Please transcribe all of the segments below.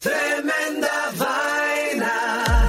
Tremenda Vaina.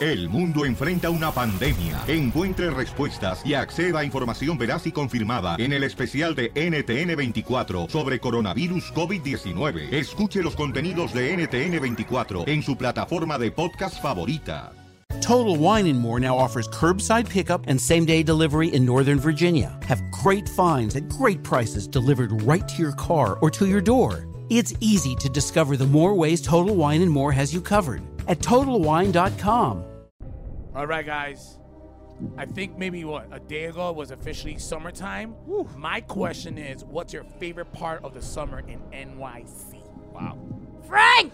El mundo enfrenta una pandemia. Encuentre respuestas y acceda a información veraz y confirmada en el especial de NTN24 sobre coronavirus COVID-19. Escuche los contenidos de NTN24 en su plataforma de podcast favorita. Total Wine & More now offers curbside pickup and same-day delivery in Northern Virginia. Have great finds at great prices delivered right to your car or to your door. It's easy to discover the more ways Total Wine & More has you covered at TotalWine.com. All right, guys. I think maybe, a day ago was officially summertime. Woo. My question is, what's your favorite part of the summer in NYC? Wow. Frank!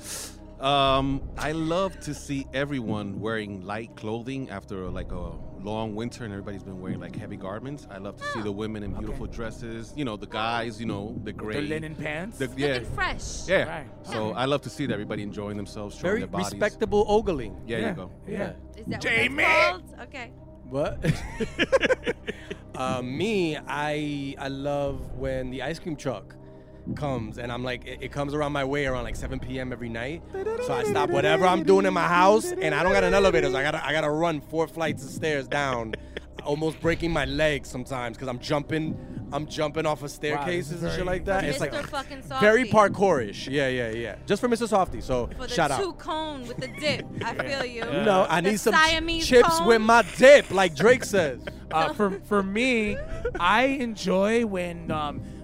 I love to see everyone wearing light clothing after like a long winter and everybody's been wearing like heavy garments. I love to see the women in beautiful dresses, you know, the guys, you know, the gray. The linen pants. Looking fresh. Yeah. Right. So I love to see that everybody enjoying themselves, showing their bodies. Very respectable ogling. Yeah, there you go. Yeah. Is that Jamie? What it's called? Okay. What? I love when the ice cream truck comes and I'm like, it comes around my way around like 7 p.m. every night. So I stop whatever I'm doing in my house, and I don't got an elevator, so I gotta run 4 flights of stairs down, almost breaking my legs sometimes because I'm jumping off of staircases and shit like that. It's like very parkourish. Yeah. Just for Mr. Softy. So shout out. For the 2 cone with the dip, I feel you. You know, I need some chips with my dip, like Drake says. For me, I enjoy when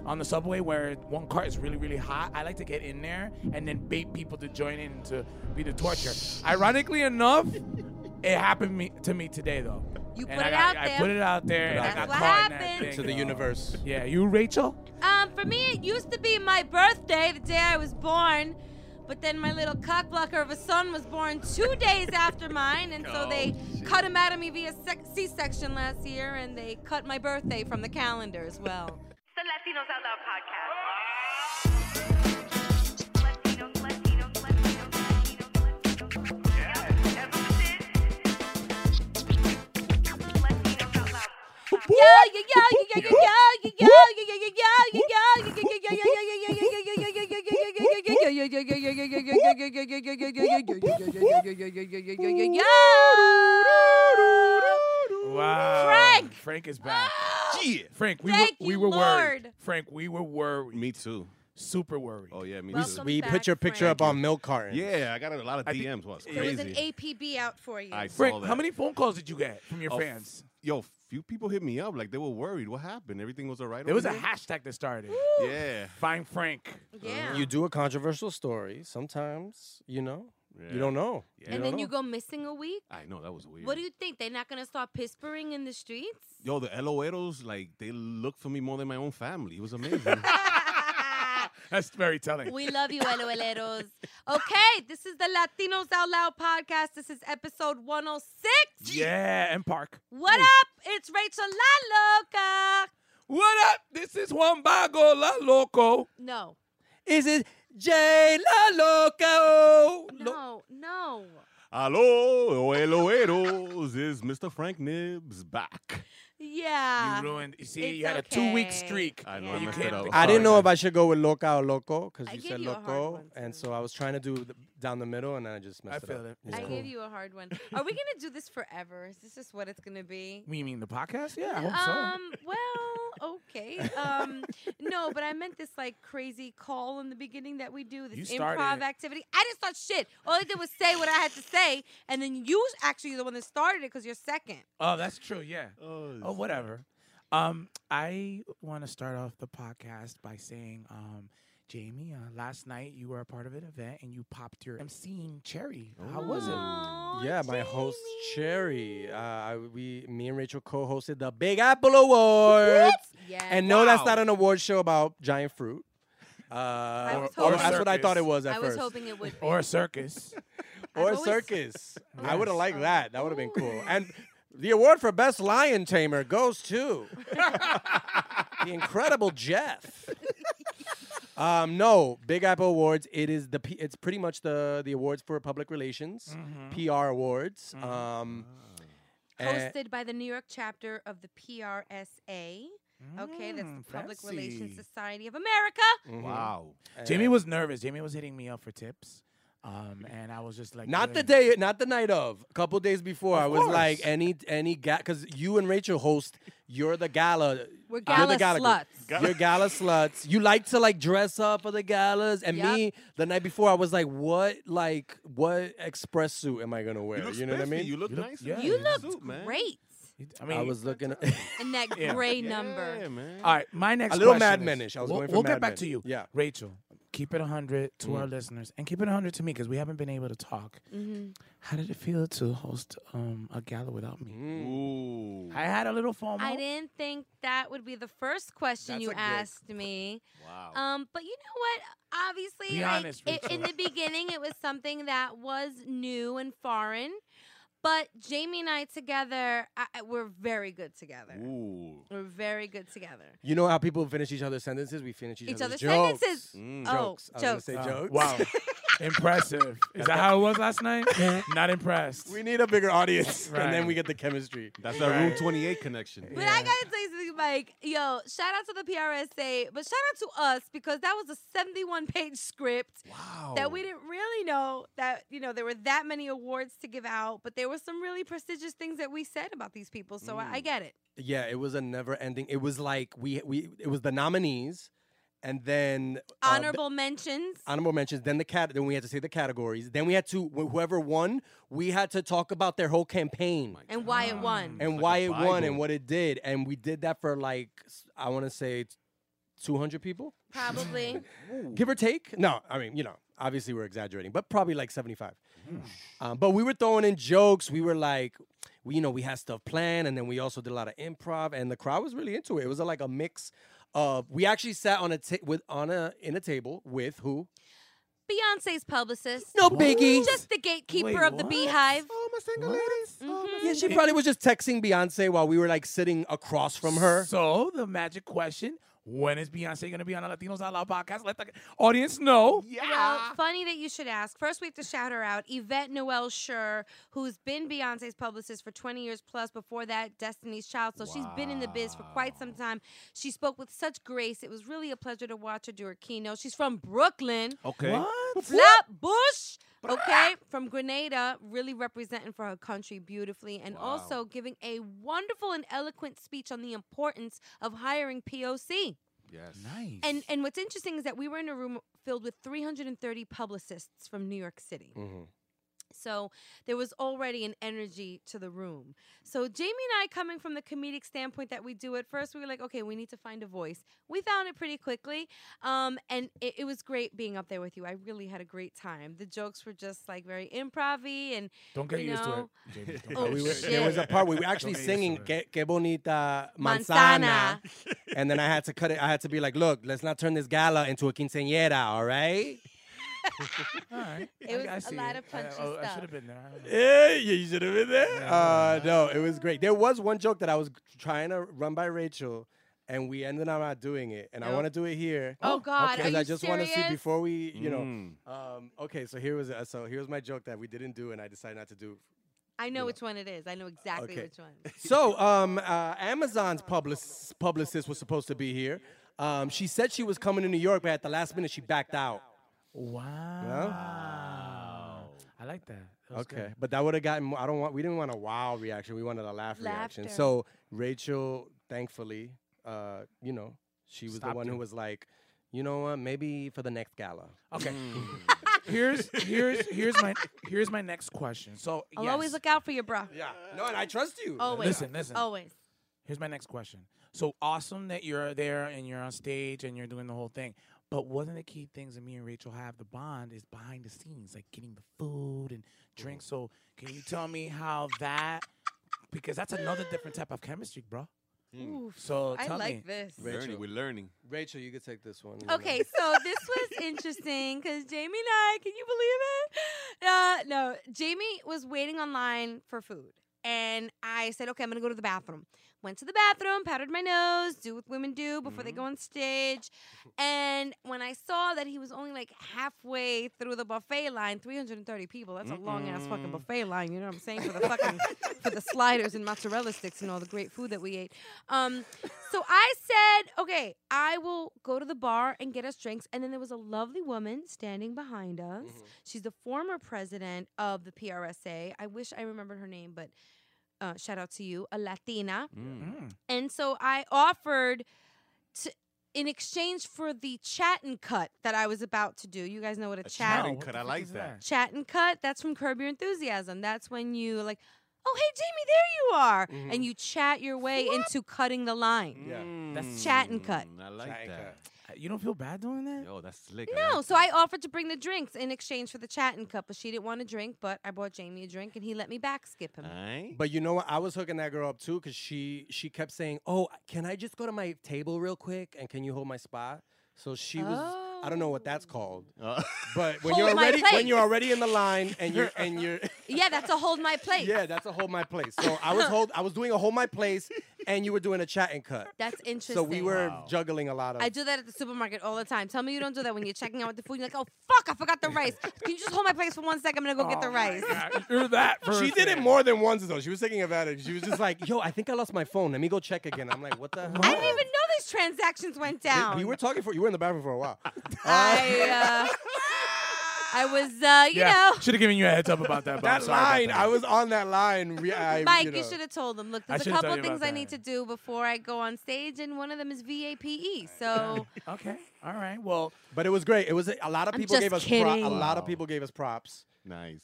on the subway where one car is really, really hot, I like to get in there and then bait people to join in and to be the torture. Ironically enough, it happened to me today, though. I put it out there, and I got caught in that thing. To the universe. Yeah, you, Rachel? For me, it used to be my birthday, the day I was born, but then my little cock blocker of a son was born 2 days after mine, and so they cut him out of me via C-section last year, and they cut my birthday from the calendar as well. The Latinos Out Loud podcast. Latinos. Latinos Out Loud. Wow. Frank is back. Oh, yeah. Frank, we were worried. Me too. Super worried. Oh, yeah, me too. We put your picture up on milk cartons. Yeah, I got a lot of DMs. Well, there was an APB out for you. Frank, how many phone calls did you get from your fans? Few people hit me up. Like, they were worried. What happened? Everything was all right? There was a hashtag that started. Woo. Yeah. Find Frank. Yeah. You do a controversial story. Sometimes, you know. Yeah. You don't know. Yeah. And then you go missing a week? I know, that was weird. What do you think? They're not going to start pispering in the streets? Yo, the Eloeros, like, they look for me more than my own family. It was amazing. That's very telling. We love you, Eloeleros. Okay, this is the Latinos Out Loud podcast. This is episode 106. Yeah, and Park. What up? It's Rachel La Loca. What up? This is Juan Bago La Loco. No. Is it... Jay La Loco. No. Hello, Eloeros. Is Mr. Frank Nibs back? Yeah. You ruined. You see, you had a 2-week streak. I know. I didn't know if I should go with loca or loco because you said loco, and so I was trying to do down the middle, and I just messed it up. I gave you a hard one. Are we gonna do this forever? Is this just what it's gonna be? You mean the podcast? Yeah, I hope so. Well, okay. No, but I meant this like crazy call in the beginning that we do. This improv activity. I didn't start shit. All I did was say what I had to say, and then you actually the one that started it because you're second. Oh, that's true. Yeah. Oh, whatever. I want to start off the podcast by saying, Jamie, last night you were a part of an event and you popped your emceeing cherry. Ooh. How was it? Yeah, my host Cherry. Me and Rachel co-hosted the Big Apple Awards. Yes. And no, that's not an award show about giant fruit. Or that's what I thought it was at first. I was hoping it would be. Or a circus. Or a circus. Yes. I would have liked that. That would have been cool. And the award for Best Lion Tamer goes to the incredible Jeff. No, Big Apple Awards. It's pretty much the awards for public relations, PR awards. Hosted by the New York chapter of the PRSA. Okay, that's the Public Relations Society of America. Wow. Jamie was nervous. Jamie was hitting me up for tips. And I was just like, not the night of, a couple days before. I was like, because you and Rachel host, you're the gala. We're gala sluts. You're gala sluts. You like to like dress up for the galas, and me the night before, I was like, what express suit am I gonna wear? You know what I mean? You look nice. You look great. I mean, I was looking in that gray number. Yeah, man. All right, my next question. A little Mad Men-ish. I was going for Mad Men. We'll get back to you. Yeah, Rachel. Keep it 100 to our listeners, and keep it 100 to me because we haven't been able to talk. How did it feel to host a gala without me? Ooh. I had a little FOMO. I didn't think that would be the first question you asked me. Wow. But you know what? Obviously, in the beginning, it was something that was new and foreign. But Jamie and I together, we're very good together. Ooh. We're very good together. You know how people finish each other's sentences? We finish each other's jokes. Sentences. Jokes. I was gonna say jokes. Wow. Impressive. Is that how it was last night? Not impressed. We need a bigger audience, and then we get the chemistry. That's the Room 28 connection. But I gotta tell you something, Mike. Yo, shout out to the PRSA, but shout out to us because that was a 71-page script. Wow. That we didn't really know that there were that many awards to give out, but there were some really prestigious things that we said about these people. So I get it. Yeah, it was a never-ending. It was like it was the nominees. And then honorable mentions. Honorable mentions. Then then we had to say the categories. Then we had to whoever won. We had to talk about their whole campaign and why it won, and why it won, and what it did. And we did that for like I want to say 200 people, probably, give or take. No, I mean obviously we're exaggerating, but probably like 75. But we were throwing in jokes. We were like. We had stuff planned, and then we also did a lot of improv, and the crowd was really into it. It was like a mix of we actually sat on a table with who? Beyonce's publicist. No biggie. Just the gatekeeper of the Beehive. Oh, my single ladies. Yeah, she probably was just texting Beyonce while we were like sitting across from her. So the magic question. When is Beyonce going to be on a Latinos Out Loud podcast? Let the audience know. Yeah. Well, funny that you should ask. First, we have to shout her out. Yvette Noel Schur, who's been Beyonce's publicist for 20 years plus. Before that, Destiny's Child. So she's been in the biz for quite some time. She spoke with such grace. It was really a pleasure to watch her do her keynote. She's from Brooklyn. Okay. What? Flatbush. Okay, from Grenada, really representing for her country beautifully, and also giving a wonderful and eloquent speech on the importance of hiring POC. Yes. Nice. And what's interesting is that we were in a room filled with 330 publicists from New York City. So there was already an energy to the room. So Jamie and I, coming from the comedic standpoint that we do at first, we were like, okay, we need to find a voice. We found it pretty quickly, and it was great being up there with you. I really had a great time. The jokes were just like very improv-y. And, don't get used to it, Jamie. There was a part where we were actually singing Que Bonita Manzana. And then I had to cut it. I had to be like, look, let's not turn this gala into a quinceañera, all right? All right. It was a lot of punchy stuff. I should have been there. Yeah, you should have been there. Yeah. No, it was great. There was one joke that I was trying to run by Rachel, and we ended up not doing it. And I want to do it here. Oh God, because I just want to see before we, you know. Okay, so here's my joke that we didn't do, and I decided not to do. I know which one it is. I know exactly which one. So Amazon's publicist was supposed to be here. She said she was coming to New York, but at the last minute, she backed out. Wow. I like that. Okay, but that would have gotten. We didn't want a wow reaction. We wanted a laugh reaction. So Rachel, thankfully, you know, she was the one who was like, you know what, maybe for the next gala. Okay. Here's my next question. So I'll always look out for you, bro. Yeah. No, and I trust you. Always. Listen. Always. Here's my next question. So awesome that you're there and you're on stage and you're doing the whole thing. But one of the key things that me and Rachel have the bond is behind the scenes, like getting the food and drinks. So can you tell me how that? Because that's another different type of chemistry, bro. Oof, so tell me. This. Rachel, we're learning. Rachel, you can take this one. Okay, so this was interesting because Jamie and I, can you believe it? No, Jamie was waiting online for food. And I said, okay, I'm going to go to the bathroom. Went to the bathroom, powdered my nose, do what women do before they go on stage. And when I saw that he was only like halfway through the buffet line, 330 people, that's a long-ass fucking buffet line, you know what I'm saying, for the fucking, for the sliders and mozzarella sticks and all the great food that we ate. So I said, okay, I will go to the bar and get us drinks. And then there was a lovely woman standing behind us. She's the former president of the PRSA. I wish I remembered her name, but... shout out to you, a Latina. And so I offered, in exchange for the chat and cut that I was about to do. You guys know what a chat and cut, I like that. Chat and cut, that's from Curb Your Enthusiasm. That's when you like, oh, hey, Jamie, there you are. And you chat your way into cutting the line. Yeah. That's chat and cut. I like that. You don't feel bad doing that? Yo, that's slick. No, so I offered to bring the drinks in exchange for the chat and cup, but she didn't want a drink, but I bought Jamie a drink, and he let me back skip him. Aye. But you know what? I was hooking that girl up, too, because she kept saying, oh, can I just go to my table real quick, and can you hold my spot? So she was... I don't know what that's called, but when you're already in the line and you're yeah, that's a hold my place. Yeah, that's a hold my place. So I was doing a hold my place, and you were doing a chat and cut. That's interesting. So we were juggling a lot of. I do that at the supermarket all the time. Tell me you don't do that when you're checking out with the food. You're like, oh fuck, I forgot the rice. Can you just hold my place for 1 second? I'm gonna go get the rice. You're that person. She did it more than once though. She was taking advantage. She was just like, yo, I think I lost my phone. Let me go check again. I'm like, what the hell? I didn't even know these transactions went down. We were talking for you were in the bathroom for a while. I was, you know. Should have given you a heads up about that. That line, I was on that line. Mike, you should have told them. Look, there's a couple of things I need to do before I go on stage, and one of them is VAPE. So okay, all right, well, but it was great. It was a lot of people gave us props. Nice.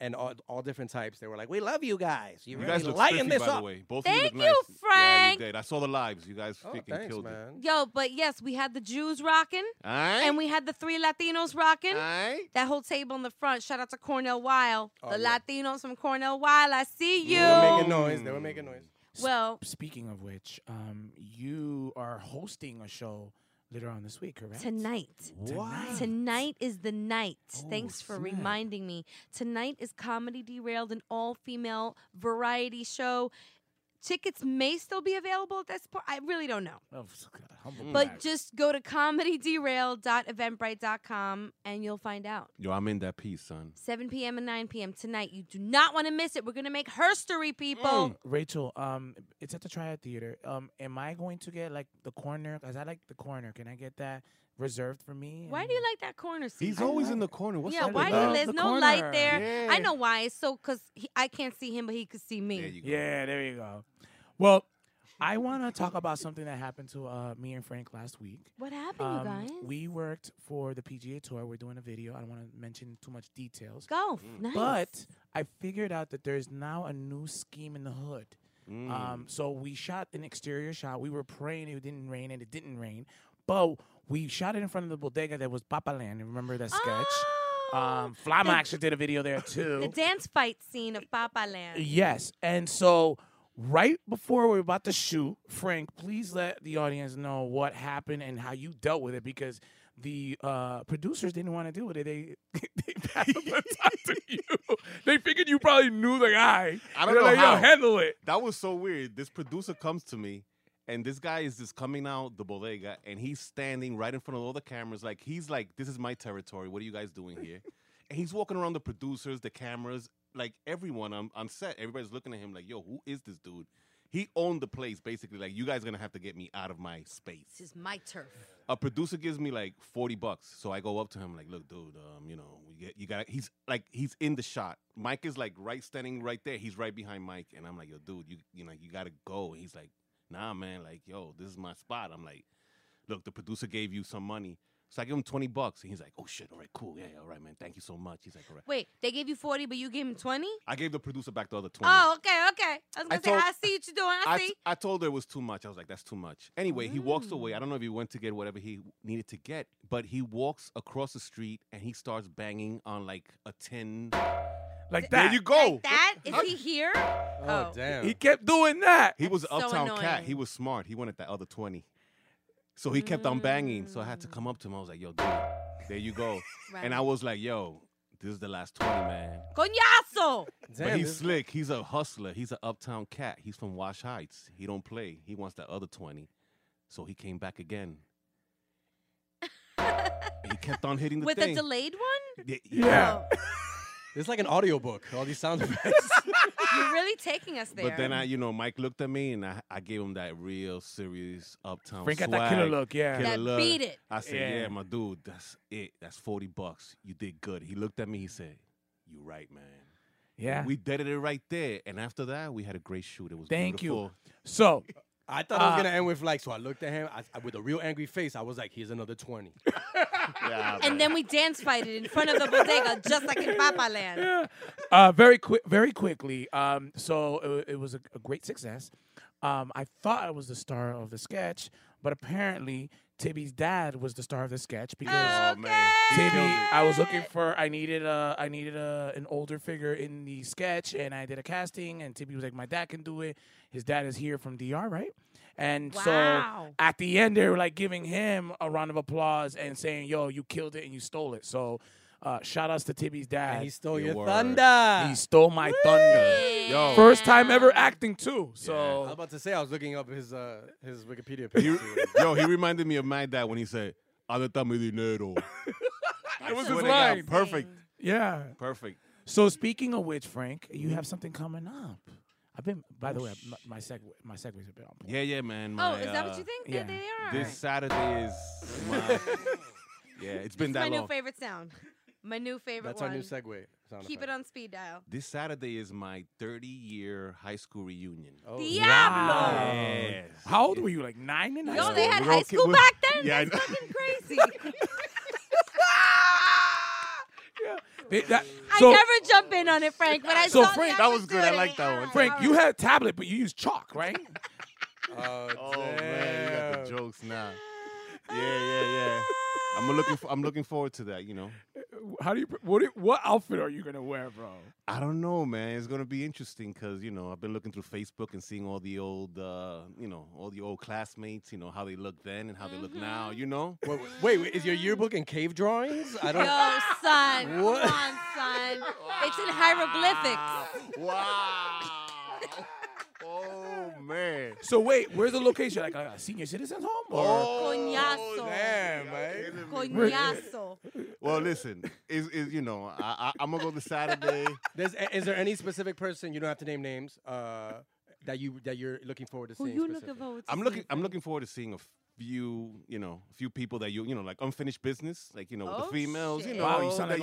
And all different types. They were like, we love you guys. You guys look lighting this up. Thank you, Frank. I saw the lives. You guys freaking killed it. Yo, but yes, we had the Jews rocking. And we had the 3 Latinos rocking. That whole table in the front. Shout out to Cornell Wild. The Latinos from Cornell Wild. I see you. They were making noise. They were making noise. Well, speaking of which, you are hosting a show later on this week, correct? Tonight. What? Tonight is the night. Oh, thanks for reminding me. Tonight is Comedy Derailed, an all-female variety show. Tickets may still be available at this point. I really don't know. Oh, but just go to comedyderailed.eventbrite.com and you'll find out. Yo, I'm in that piece, son. 7 p.m. and 9 p.m. tonight. You do not want to miss it. We're going to make herstory, people. Rachel, it's at the Triad Theater. Am I going to get, like, the corner? Because I like the corner. Can I get that reserved for me? Why do you like that corner seat? He's always in the corner. What's up with that? Yeah, why there's no light there? Yeah. I know why. It's because I can't see him, but he could see me. There you go. Yeah, there you go. Well, I want to talk about something that happened to me and Frank last week. What happened, you guys? We worked for the PGA Tour. We're doing a video. I don't want to mention too much details. Golf. Nice. But I figured out that there's now a new scheme in the hood. So we shot an exterior shot. We were praying it didn't rain, and it didn't rain. But we shot it in front of the bodega that was Papa Land. Remember that sketch? Flama actually did a video there, too. The dance fight scene of Papa Land. Yes. And so right before we were about to shoot, Frank, please let the audience know what happened and how you dealt with it, because the producers didn't want to deal with it. They passed the time to you. They figured you probably knew the guy. I don't know how to handle it. That was so weird. This producer comes to me. And this guy is just coming out the bodega, and he's standing right in front of all the cameras. Like, he's like, this is my territory. What are you guys doing here? And he's walking around the producers, the cameras, like everyone on set, everybody's looking at him like, yo, who is this dude? He owned the place, basically. Like, you guys are going to have to get me out of my space. This is my turf. A producer gives me, like, $40. So I go up to him, like, look, dude, you know, you got. He's, like, he's in the shot. Mike is, like, standing right there. He's right behind Mike. And I'm like, yo, dude, you know, you got to go. And he's like, nah, man. Like, yo, this is my spot. I'm like, look, the producer gave you some money. So I give him $20, and he's like, "Oh shit! All right, cool, yeah, all right, man, thank you so much." He's like, "All right." Wait, they gave you $40, but you gave him $20? I gave the producer back the other $20. Oh, okay. I see what you're doing. I told her it was too much. I was like, "That's too much." Anyway, he walks away. I don't know if he went to get whatever he needed to get, but he walks across the street and he starts banging on like a tin. Like that. There you go. Like that? Is he here? Oh damn! He kept doing that. He was an uptown cat. He was smart. He wanted that other $20. So he kept on banging. So I had to come up to him. I was like, yo, dude, there you go. Right. And I was like, yo, this is the last 20, man. Coñazo! But he's slick. He's a hustler. He's an uptown cat. He's from Wash Heights. He don't play. He wants that other 20. So he came back again. He kept on hitting the thing. With a delayed one? Yeah. Oh. It's like an audiobook. All these sound effects. You're really taking us there. But then Mike looked at me and I gave him that real serious uptown Frank swag. Got that killer look, yeah. Killer look. Beat it. I said, yeah, my dude, that's it. That's $40. You did good. He looked at me. He said, you right, man. Yeah. We deaded it right there. And after that, we had a great shoot. It was beautiful. Thank you. So I thought it was going to end with like, so I looked at him with a real angry face. I was like, here's another 20. Yeah, and then we dance fighted in front of the bodega, just like in Papa Land. Yeah. Very quickly. So it was a great success. I thought I was the star of the sketch, but apparently Tibby's dad was the star of the sketch because Tibby. I was looking for. I needed an older figure in the sketch, and I did a casting. And Tibby was like, "My dad can do it. His dad is here from DR, right?" And so at the end, they were like giving him a round of applause and saying, yo, you killed it and you stole it. So shout outs to Tibby's dad. And he stole your thunder. He stole my thunder. Yo. First time ever acting, too. So I was about to say, I was looking up his Wikipedia page. Yo, he reminded me of my dad when he said, "Adata mi dinero." It was his line. Perfect. Yeah. Perfect. So speaking of which, Frank, you have something coming up. I've been, by the way, my segues have been on point. Yeah, man. Is that what you think? Yeah. They are. This Saturday is my... yeah, it's been that long. That's my new favorite sound. My new favorite one. That's our new segue. Keep it on speed dial. This Saturday is my 30-year high school reunion. Oh. Diablo! Wow. Yes. How old were you, like 9 in high school? No, they had high school back then? Yeah, that's fucking crazy. I never jump in on it, Frank. But I saw Frank, that was good. I like that one. Frank, you had a tablet, but you used chalk, right? Man, you got the jokes now. Yeah. I'm looking forward to that. You know. How do you? What outfit are you gonna wear, bro? I don't know, man. It's gonna be interesting because I've been looking through Facebook and seeing all the old, all the old classmates. You know how they looked then and how they look now. You know. Wait, is your yearbook in cave drawings? I don't. Yo, son. What? Come on, son. Wow. It's in hieroglyphics. Wow. Oh, man. So, wait, where's the location? Like a senior citizen's home? Or? Oh, coñazo. Damn, man. Coñazo. Well, listen, I'm going to go this Saturday. Is there any specific person, you don't have to name names, that you're looking forward to seeing? I'm looking forward to seeing a few people that like unfinished business, like with the females, shit. Wow, you sound like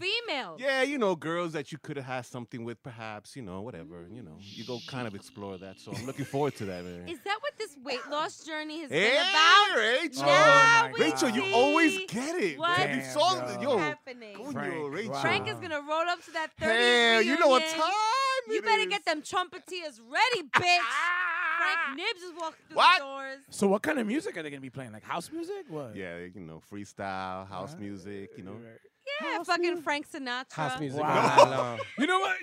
female. Yeah, girls that you could have had something with, perhaps, whatever, you go kind of explore that. So I'm looking forward to that, man. Is that what this weight loss journey has been about? Rachel, Rachel, you always get it. What? Damn, what's happening? Frank is gonna roll up to that 30th reunion. You know what time? You better get them trumpeteers ready, bitch. Frank Nibs is walking through the doors. So what kind of music are they going to be playing? Like house music? What? Yeah, freestyle, house music, Right. Yeah, house fucking music. Frank Sinatra. House music. Wow. You know what?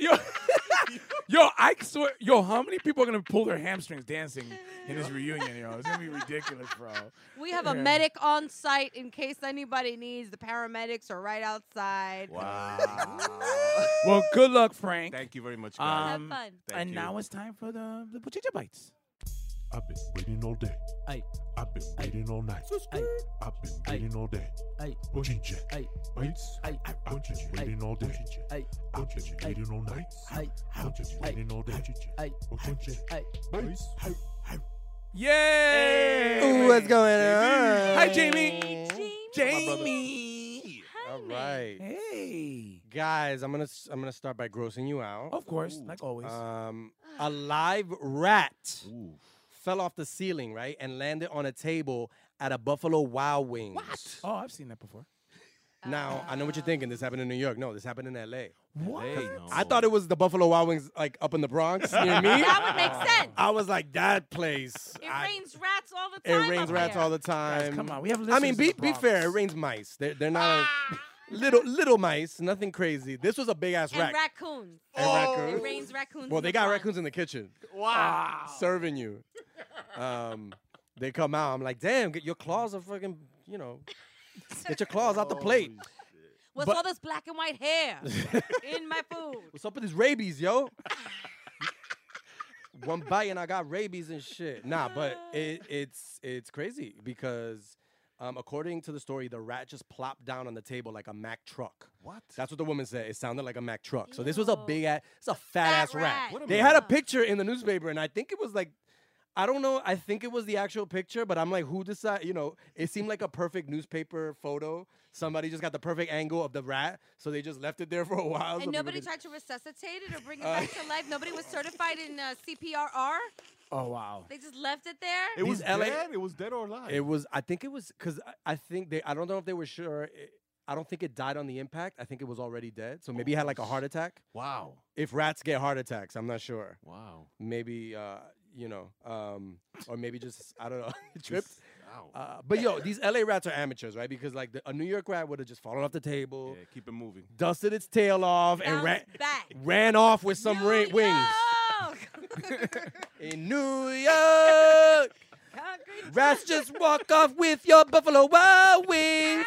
Yo, I swear, how many people are going to pull their hamstrings dancing in this reunion, yo? It's going to be ridiculous, bro. We have a medic on site in case anybody needs. The paramedics are right outside. Wow. Well, good luck, Frank. Thank you very much, guys. Have fun. Thank you. Now it's time for the Pochicha Bites. I've been waiting all day. Ay. I've been waiting all night. Ay. I've been waiting all day. Bochinche. Bites. I'm just waiting all day. I'm just waiting all night. I'm just waiting all day. Bochinche. Bites. Yay! Ooh, what's going on? Hi, Jamie. Jamie. All right. Hey. Guys, I'm gonna start by grossing you out. Of course, like always. A live rat fell off the ceiling, right, and landed on a table at a Buffalo Wild Wings. What? Oh, I've seen that before. Now, I know what you're thinking. This happened in New York. No, this happened in L.A. What? No. I thought it was the Buffalo Wild Wings, like, up in the Bronx near me. That would make sense. I was like, that place. It rains rats all the time. It rains rats all the time. Guys, come on. We have listeners. I mean, be fair. It rains mice. They're not little mice. Nothing crazy. This was a big-ass rat. And raccoons. It rains raccoons. Well, they got raccoons in the kitchen. Wow. Serving you. They come out. I'm like, damn, your claws are fucking, you know. Get your claws out the plate. What's all this black and white hair in my food? What's up with this rabies, yo? One bite and I got rabies and shit. Nah, but it's crazy because according to the story, the rat just plopped down on the table like a Mack truck. What? That's what the woman said. It sounded like a Mack truck. Ew. So this was it's a fat-ass rat. They had a picture in the newspaper, and I think it was like, I don't know. I think it was the actual picture, but I'm like, who decided? You know, it seemed like a perfect newspaper photo. Somebody just got the perfect angle of the rat, so they just left it there for a while. And so nobody tried to resuscitate it or bring it back to life. Nobody was certified in CPRR. Oh, wow. They just left it there. It was dead? It was dead or alive? It was, I think it was, because I think I don't know if they were sure. I don't think it died on the impact. I think it was already dead. So maybe it had like a heart attack. Wow. If rats get heart attacks, I'm not sure. Wow. Maybe, you know, or maybe just, I don't know, tripped. But yo, these LA rats are amateurs, right? Because like a New York rat would have just fallen off the table. Yeah, keep it moving. Dusted its tail off and ran off with some wings. In New York. Rats just walk off with your Buffalo Wild Wings.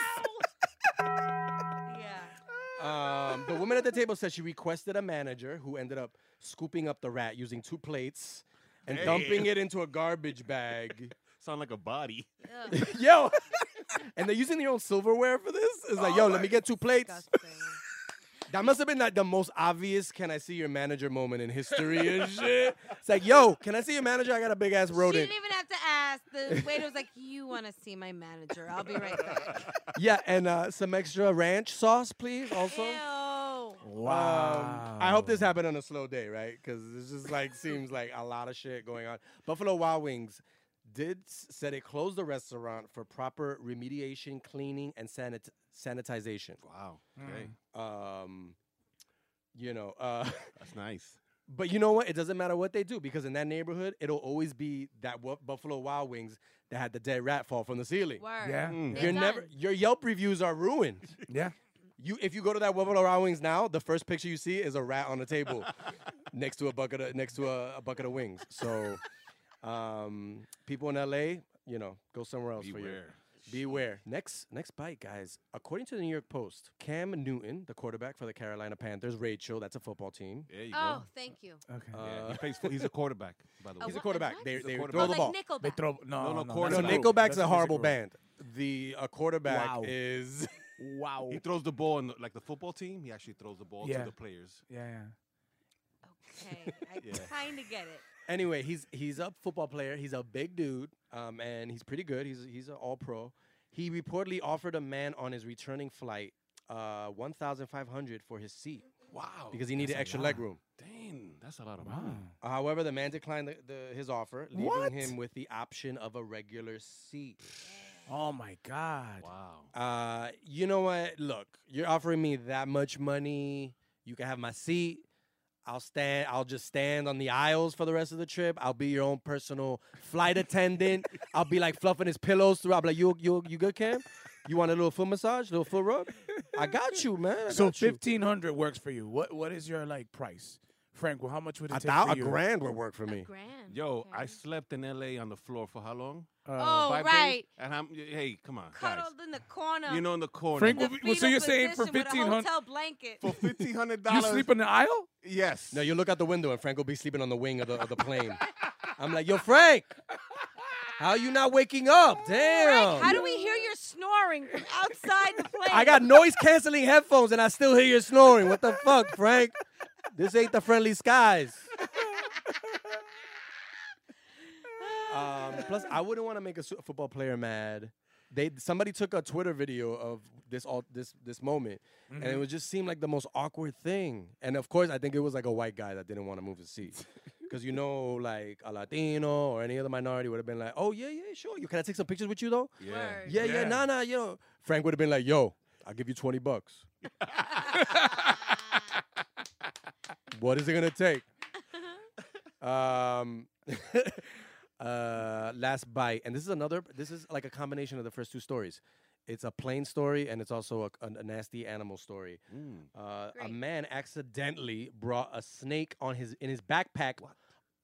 Yeah. The woman at the table said she requested a manager who ended up scooping up the rat using two plates and dumping it into a garbage bag. Sound like a body. Yo. And they're using their own silverware for this? It's like, yo, let me get two plates. That must have been like the most obvious can I see your manager moment in history and shit. It's like, yo, can I see your manager? I got a big ass rodent. She didn't even have to ask. The waiter was like, you want to see my manager? I'll be right back. Yeah, and some extra ranch sauce, please, also. Ew. Wow. I hope this happened on a slow day, right? Because it just like seems like a lot of shit going on. Buffalo Wild Wings said it closed the restaurant for proper remediation, cleaning, and sanitization. Wow. Okay. You know. That's nice. But you know what? It doesn't matter what they do because in that neighborhood, it'll always be that Buffalo Wild Wings that had the dead rat fall from the ceiling. Word. Yeah. Mm. Your Yelp reviews are ruined. Yeah. If you go to that Buffalo Wild Wings now, the first picture you see is a rat on a table next to a bucket of wings. So. People in LA, you know, go somewhere else. Beware. Next bite, guys. According to the New York Post, Cam Newton, the quarterback for the Carolina Panthers, Rachel, that's a football team. There you go. Oh, thank you. Okay. Yeah, he's a quarterback, by the way. He's a quarterback. They throw the ball. Nickelback. No, Nickelback's a horrible band. The quarterback is He throws the ball in like the football team. He actually throws the ball to the players. Yeah. Okay, I kind of get it. Anyway, he's a football player. He's a big dude, and he's pretty good. He's an all-pro. He reportedly offered a man on his returning flight $1,500 for his seat. Wow. Because he needed extra leg room. Dang, that's a lot of money. However, the man declined his offer, leaving him with the option of a regular seat. Oh, my God. Wow. You know what? Look, you're offering me that much money. You can have my seat. I'll just stand on the aisles for the rest of the trip. I'll be your own personal flight attendant. I'll be like fluffing his pillows throughout. I'll be like, you good, Cam? You want a little foot massage, little foot rub? I got you, man. So $1,500 works for you. What is your like price, Frank? Well, how much would it take for you? $1,000 would work for me. $1,000. Yo, okay. I slept in L.A. on the floor for how long? 5 days, and hey, come on, cuddled guys. In the corner. You know, in the corner. Frank, so you're saying for $1,500? For $1,500, you sleep in the aisle? Yes. No, you look out the window, and Frank will be sleeping on the wing of the plane. I'm like, yo, Frank, how are you not waking up? Damn. Frank, how do we hear your snoring from outside the plane? I got noise-canceling headphones, and I still hear your snoring. What the fuck, Frank? This ain't the friendly skies. Plus, I wouldn't want to make a football player mad. Somebody took a Twitter video of this moment, mm-hmm. and it would just seem like the most awkward thing. And of course, I think it was like a white guy that didn't want to move his seat, because you know, like a Latino or any other minority would have been like, "Oh yeah, sure. You can I take some pictures with you though? Yeah. Nah, you know." Frank would have been like, "Yo, I'll give you $20. What is it gonna take?" Last bite, and this is like a combination of the first two stories. It's a plane story, and it's also a nasty animal story. A man accidentally brought a snake in his backpack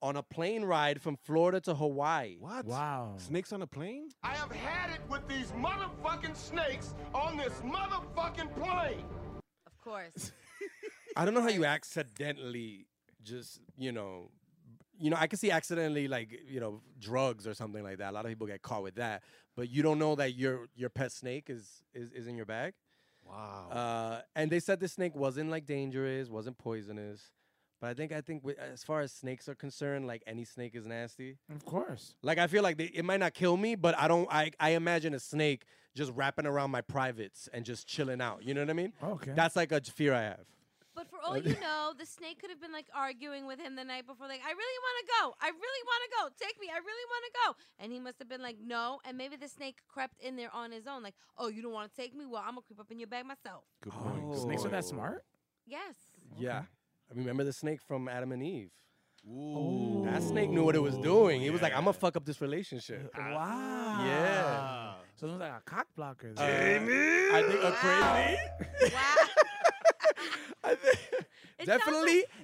on a plane ride from Florida to Hawaii. What? Wow. Snakes on a plane? I have had it with these motherfucking snakes on this motherfucking plane. Of course. I don't know how you accidentally just, you know, I can see accidentally, like, you know, drugs or something like that. A lot of people get caught with that. But you don't know that your pet snake is in your bag. Wow. And they said the snake wasn't, like, dangerous, wasn't poisonous. But I think as far as snakes are concerned, like, any snake is nasty. Of course. Like, I feel like it might not kill me, but I imagine a snake just wrapping around my privates and just chilling out. You know what I mean? Okay. That's, like, a fear I have. But for all you know, the snake could have been, like, arguing with him the night before, like, I really want to go. I really want to go. Take me. I really want to go. And he must have been like, no. And maybe the snake crept in there on his own, like, oh, you don't want to take me? Well, I'm going to creep up in your bag myself. Good point. Oh. Snakes are that smart? Yes. Okay. Yeah. I remember the snake from Adam and Eve. Ooh. That snake knew what it was doing. He was like, I'm going to fuck up this relationship. Wow. Yeah. So it was like a cock blocker. Jamie? I think crazy. Wow.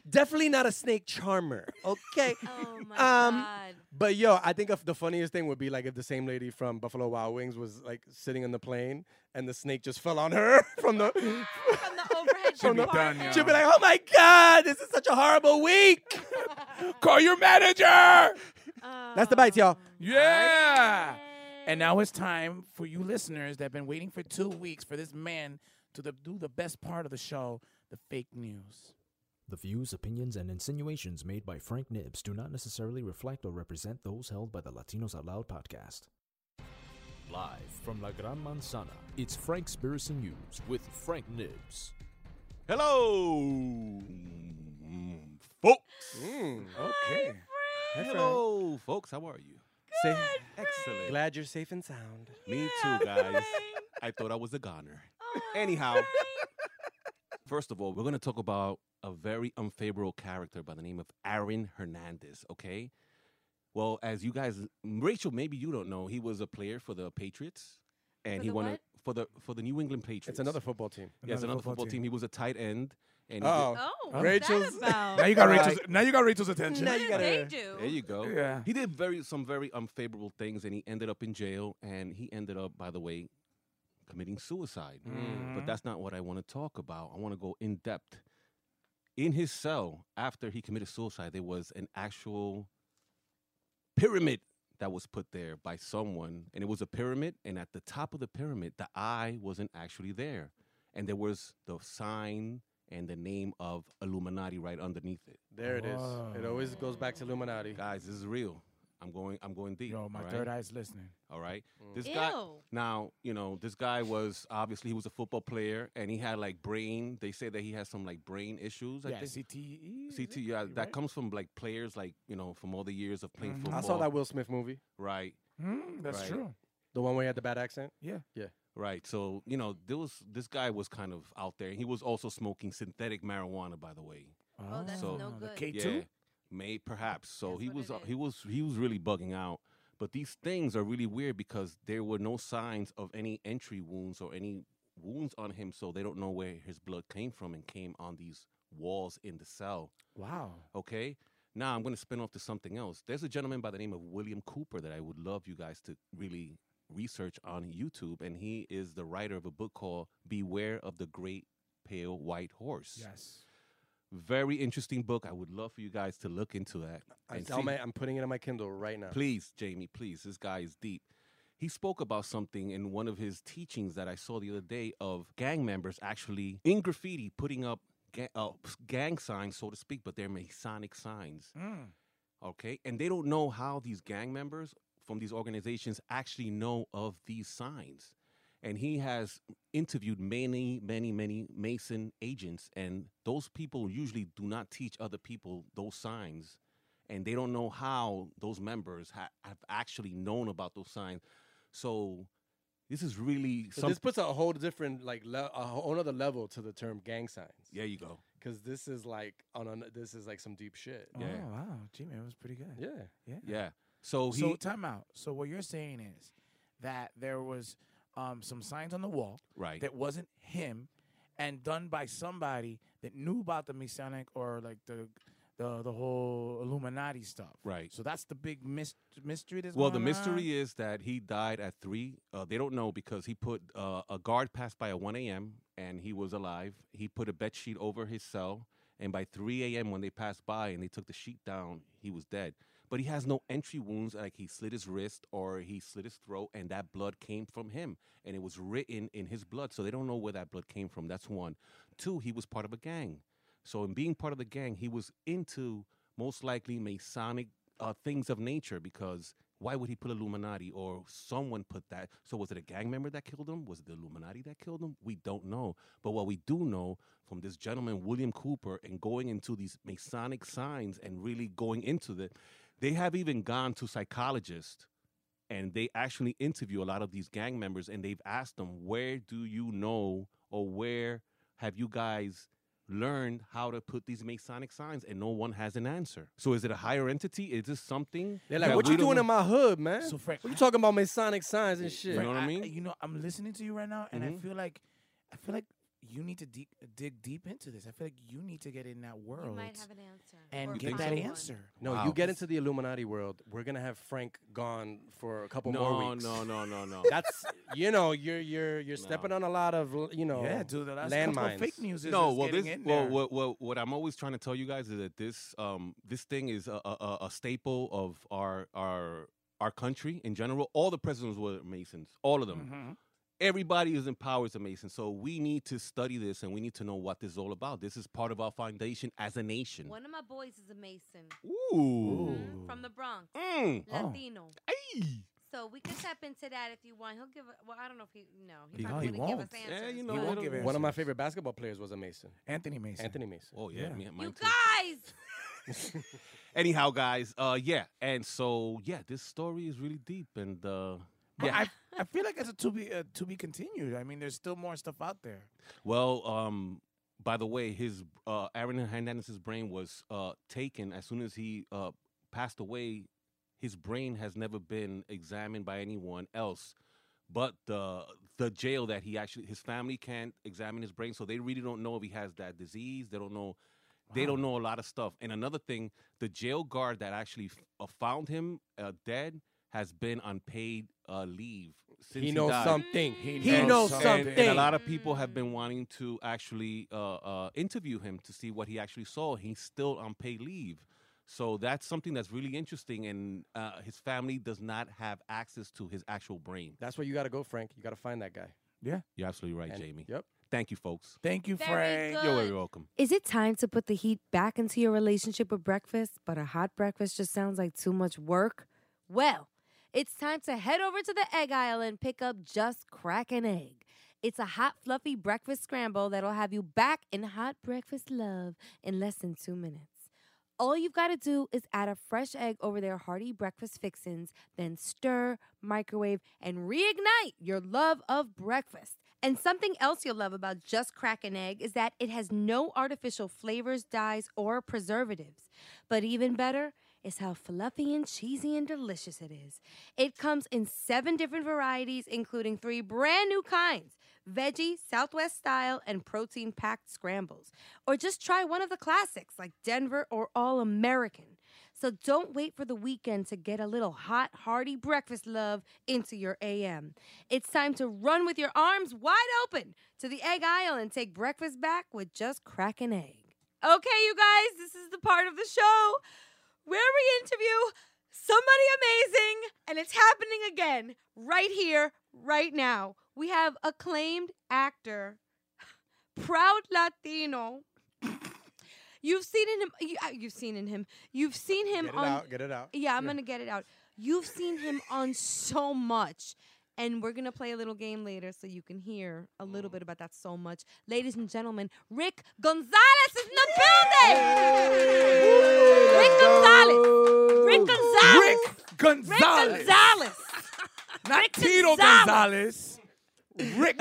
Definitely not a snake charmer. Okay. Oh my God. But yo, I think the funniest thing would be like if the same lady from Buffalo Wild Wings was like sitting on the plane and the snake just fell on her from the overhead. She'd be like, oh my God, this is such a horrible week. Call your manager. That's the bites, y'all. Yeah. And now it's time for you listeners that have been waiting for 2 weeks for this man to do the best part of the show. The fake news. The views, opinions, and insinuations made by Frank Nibs do not necessarily reflect or represent those held by the Latinos Out Loud podcast. Live from La Gran Manzana, it's Frank's Conspiracy News with Frank Nibs. Hello, folks. Okay. Hi, hello, folks. How are you? Good. Excellent. Glad you're safe and sound. Yeah, me too, guys. Frank. I thought I was a goner. Oh, anyhow. Frank. First of all, we're going to talk about a very unfavorable character by the name of Aaron Hernandez, okay? Well, as you guys, Rachel, maybe you don't know, he was a player for the Patriots. And for he won for the New England Patriots. It's another football team. Yes, another football team. He was a tight end. And Rachel's now you got Rachel's attention. There you go. Yeah. He did some very unfavorable things, and he ended up in jail. And he ended up, by the way, committing suicide. Mm. But that's not what I want to talk about. I want to go in depth. In his cell, after he committed suicide, there was an actual pyramid that was put there by someone. And it was a pyramid. And at the top of the pyramid, the eye wasn't actually there. And there was the sign and the name of Illuminati right underneath it. There it is. It always goes back to Illuminati. Guys, this is real. I'm going deep. Yo, my third eye's listening. All right. This guy now, you know, this guy was obviously he was a football player and he had like brain. They say that he has some like brain issues. Yeah, CTE. CTE, yeah. Right? That comes from like players like, you know, from all the years of playing football. I saw that Will Smith movie. Right. That's true. The one where he had the bad accent? Yeah. Yeah. Right. So, you know, this guy was kind of out there. He was also smoking synthetic marijuana, by the way. Oh, that's so, no good. The K2? Yeah. May perhaps. So he was really bugging out. But these things are really weird because there were no signs of any entry wounds or any wounds on him, so they don't know where his blood came from and came on these walls in the cell. Wow. Okay. Now I'm going to spin off to something else. There's a gentleman by the name of William Cooper that I would love you guys to really research on YouTube, and he is the writer of a book called Beware of the Great Pale White Horse. Yes. Very interesting book. I would love for you guys to look into that. I'm putting it on my Kindle right now. Please, Jamie, please. This guy is deep. He spoke about something in one of his teachings that I saw the other day of gang members actually in graffiti putting up gang signs, so to speak, but they're Masonic signs. Mm. Okay? And they don't know how these gang members from these organizations actually know of these signs. And he has interviewed many, many, many Mason agents, and those people usually do not teach other people those signs, and they don't know how those members have actually known about those signs. So this is really something. This puts a whole different, a whole other level to the term gang signs. There you go. Because this is like some deep shit. Oh, yeah. Wow. Gee, man, it was pretty good. Yeah. Yeah. Yeah. So time out. So what you're saying is that there was some signs on the wall, right, that wasn't him, and done by somebody that knew about the Masonic or like the whole Illuminati stuff, right? So that's the big mystery. Mystery is that he died at 3. They don't know because he put a guard passed by at 1 a.m. and he was alive. He put a bed sheet over his cell, and by 3 a.m. when they passed by and they took the sheet down, he was dead. But he has no entry wounds, like he slit his wrist or he slit his throat, and that blood came from him, and it was written in his blood. So they don't know where that blood came from. That's one. 2, he was part of a gang. So in being part of the gang, he was into most likely Masonic things of nature, because why would he put Illuminati or someone put that? So was it a gang member that killed him? Was it the Illuminati that killed him? We don't know. But what we do know from this gentleman, William Cooper, and going into these Masonic signs and really going into the... They have even gone to psychologists, and they actually interview a lot of these gang members, and they've asked them, where do you know or where have you guys learned how to put these Masonic signs? And no one has an answer. So is it a higher entity? Is this something? They're like, what you doing in my hood, man? So Frank, what you talking about Masonic signs and shit? Frank, you know what I mean? You know, I'm listening to you right now, and I feel like you need to dig deep into this. I feel like you need to get in that world. You might have an answer. And get that answer. No, wow. You get into the Illuminati world, we're going to have Frank gone for a couple more weeks. No. That's, you're stepping on a lot of, landmines. Fake news what I'm always trying to tell you guys is that this this thing is a staple of our country in general. All the presidents were Masons, all of them. Mm-hmm. Everybody is in power is a Mason, so we need to study this, and we need to know what this is all about. This is part of our foundation as a nation. One of my boys is a Mason. Ooh. Mm-hmm. From the Bronx. Mm. Latino. Oh. Hey. So we can tap into that if you want. He'll give – well, I don't know if he – no. He probably won't give us answers. Yeah, he won't give answers. One of my favorite basketball players was a Mason. Anthony Mason. Oh, yeah. You guys! Anyhow, guys, And so, this story is really deep, and – yeah, I feel like it's to be continued. I mean, there's still more stuff out there. Well, by the way, his Aaron Hernandez's brain was taken as soon as he passed away. His brain has never been examined by anyone else, but the jail that he actually his family can't examine his brain, so they really don't know if he has that disease. They don't know. Wow. They don't know a lot of stuff. And another thing, the jail guard that actually found him dead has been on paid leave since he knows died. Something. He knows something. And a lot of people have been wanting to actually interview him to see what he actually saw. He's still on paid leave. So that's something that's really interesting, and his family does not have access to his actual brain. That's where you got to go, Frank. You got to find that guy. Yeah. You're absolutely right, Jamie. Yep. Thank you, folks. Thank you, Frank. You're very welcome. Is it time to put the heat back into your relationship with breakfast, but a hot breakfast just sounds like too much work? Well, it's time to head over to the egg aisle and pick up Just Crack an Egg. It's a hot, fluffy breakfast scramble that'll have you back in hot breakfast love in less than 2 minutes. All you've got to do is add a fresh egg over their hearty breakfast fixins, then stir, microwave, and reignite your love of breakfast. And something else you'll love about Just Crack an Egg is that it has no artificial flavors, dyes, or preservatives. But even better is how fluffy and cheesy and delicious it is. It comes in 7 different varieties, including 3 brand new kinds: veggie, Southwest style, and protein-packed scrambles. Or just try one of the classics like Denver or All-American. So don't wait for the weekend to get a little hot, hearty breakfast love into your AM. It's time to run with your arms wide open to the egg aisle and take breakfast back with Just Crack an Egg. Okay, you guys, this is the part of the show where we interview somebody amazing, and it's happening again, right here, right now. We have acclaimed actor, proud Latino. You've seen him on... Get it out. Yeah, I'm going to get it out. You've seen him on so much. And we're going to play a little game later so you can hear a little bit about that so much. Ladies and gentlemen, Rick Gonzalez is in the building! Hey, Rick Gonzalez! Not Tito Gonzalez. Rick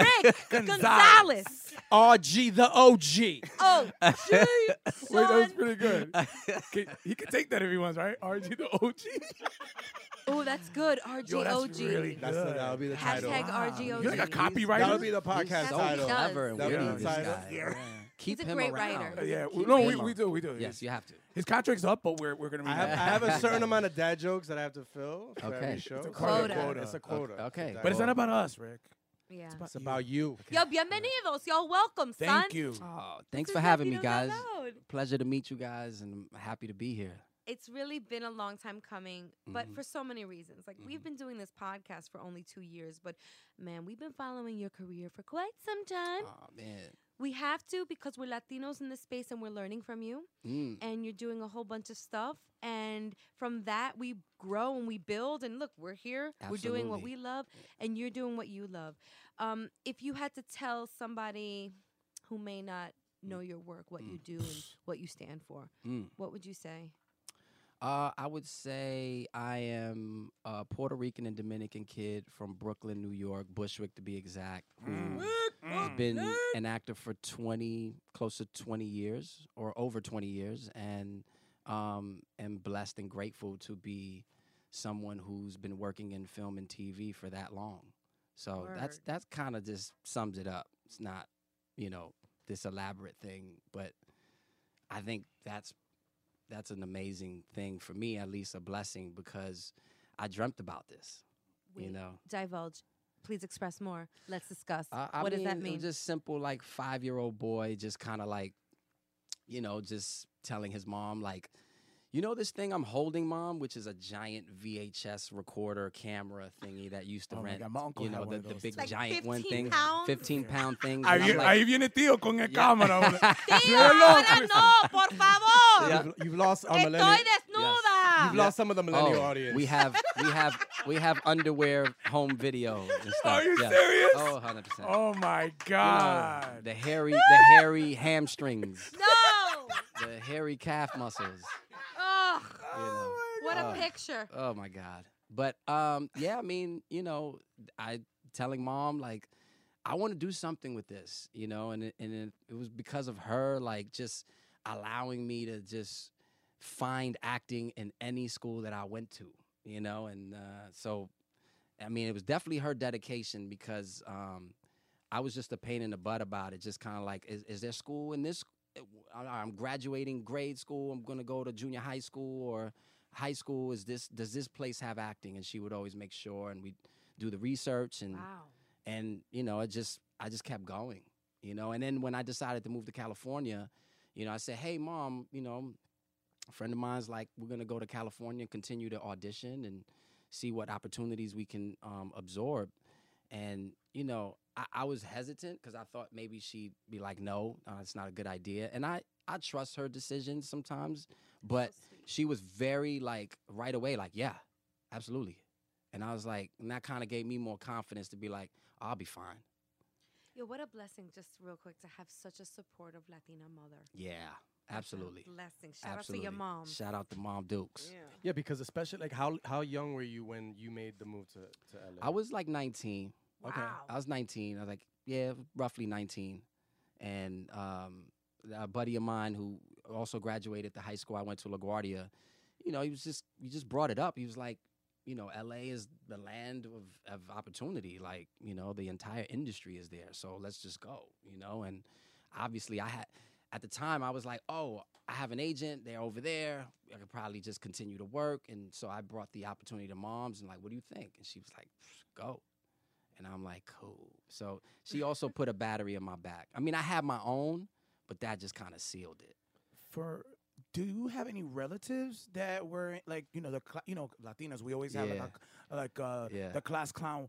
Gonzalez. RG, the OG. OG. Wait, that was pretty good. He could take that if he wants, right? RG, the OG. Oh, that's good. RG, yo, that's OG. Really good. That'll be the title. Hashtag RG, OG. You're like a copywriter? That'll be the podcast title. That'll be the title. Yeah. He's a great writer. Yeah, we do. Yes, you have to. His contract's up, but we're going to read it. I have a certain amount of dad jokes that I have to fill for every show. It's a quota. It's a quota. Okay. But it's not about us, Rick. Yeah. It's about you. Okay. Yo, bienvenidos. Y'all welcome, son. Thank you. Oh, thanks for having me, guys. Pleasure to meet you guys, and I'm happy to be here. It's really been a long time coming, but for so many reasons. Like, we've been doing this podcast for only 2 years, but, man, we've been following your career for quite some time. Oh, man. We have to, because we're Latinos in this space and we're learning from you. Mm. And you're doing a whole bunch of stuff. And from that, we grow and we build. And look, we're here. Absolutely. We're doing what we love. And you're doing what you love. If you had to tell somebody who may not know your work, what you do and what you stand for, what would you say? I would say I am a Puerto Rican and Dominican kid from Brooklyn, New York, Bushwick to be exact. Has been an actor for over 20 years, and am blessed and grateful to be someone who's been working in film and TV for that long. So that's kind of just sums it up. It's not, this elaborate thing, but I think that's an amazing thing for me, at least a blessing, because I dreamt about this. Wait. Divulge. Please express more. Let's discuss. What does that mean? Just simple, like, 5-year-old boy just kind of like, just telling his mom, like, this thing I'm holding, Mom, which is a giant VHS recorder camera thingy that used to rent. My uncle had one of those. The big, like, giant one thing. 15-pound thing. Ahí viene tío con el cámara. Tío, no, por favor. Yeah. You've lost our millennial. Estoy desnuda. Yes. You've lost some of the millennial audience. We have underwear home video and stuff. Are you serious? Oh, 100%. Oh, my God. The hairy hamstrings. No. The hairy calf muscles. What a picture. Oh, my God. But, I telling Mom, like, I want to do something with this, and it was because of her, like, just allowing me to just find acting in any school that I went to, so it was definitely her dedication, because I was just a pain in the butt about it, just kind of like, is there school in this? I'm graduating grade school. I'm going to go to junior high school or high school. Does this place have acting? And she would always make sure, and we'd do the research. And, I just kept going, And then when I decided to move to California, I said, hey, Mom, a friend of mine's like, we're going to go to California and continue to audition and see what opportunities we can absorb. And, I was hesitant because I thought maybe she'd be like, no, it's not a good idea. And I trust her decisions sometimes, but she was very, like, right away, like, yeah, absolutely. And I was like, and that kind of gave me more confidence to be like, I'll be fine. Yo, what a blessing, just real quick, to have such a supportive Latina mother. Yeah. Absolutely. Blessing. Shout out to your mom. Shout out to Mom Dukes. Yeah. Yeah, because especially, like, how young were you when you made the move to LA? I was like 19. Wow. Okay. I was 19. I was like, yeah, roughly 19. And a buddy of mine who also graduated the high school I went to, LaGuardia, he just brought it up. He was like, LA is the land of opportunity. Like, the entire industry is there. So let's just go, And obviously at the time, I was like, oh, I have an agent. They're over there. I could probably just continue to work. And so I brought the opportunity to Mom's and, like, what do you think? And she was like, go. And I'm like, cool. So she also put a battery in my back. I mean, I had my own, but that just kind of sealed it. for, do you have any relatives that were like, you know, Latinos, we always have the class clown.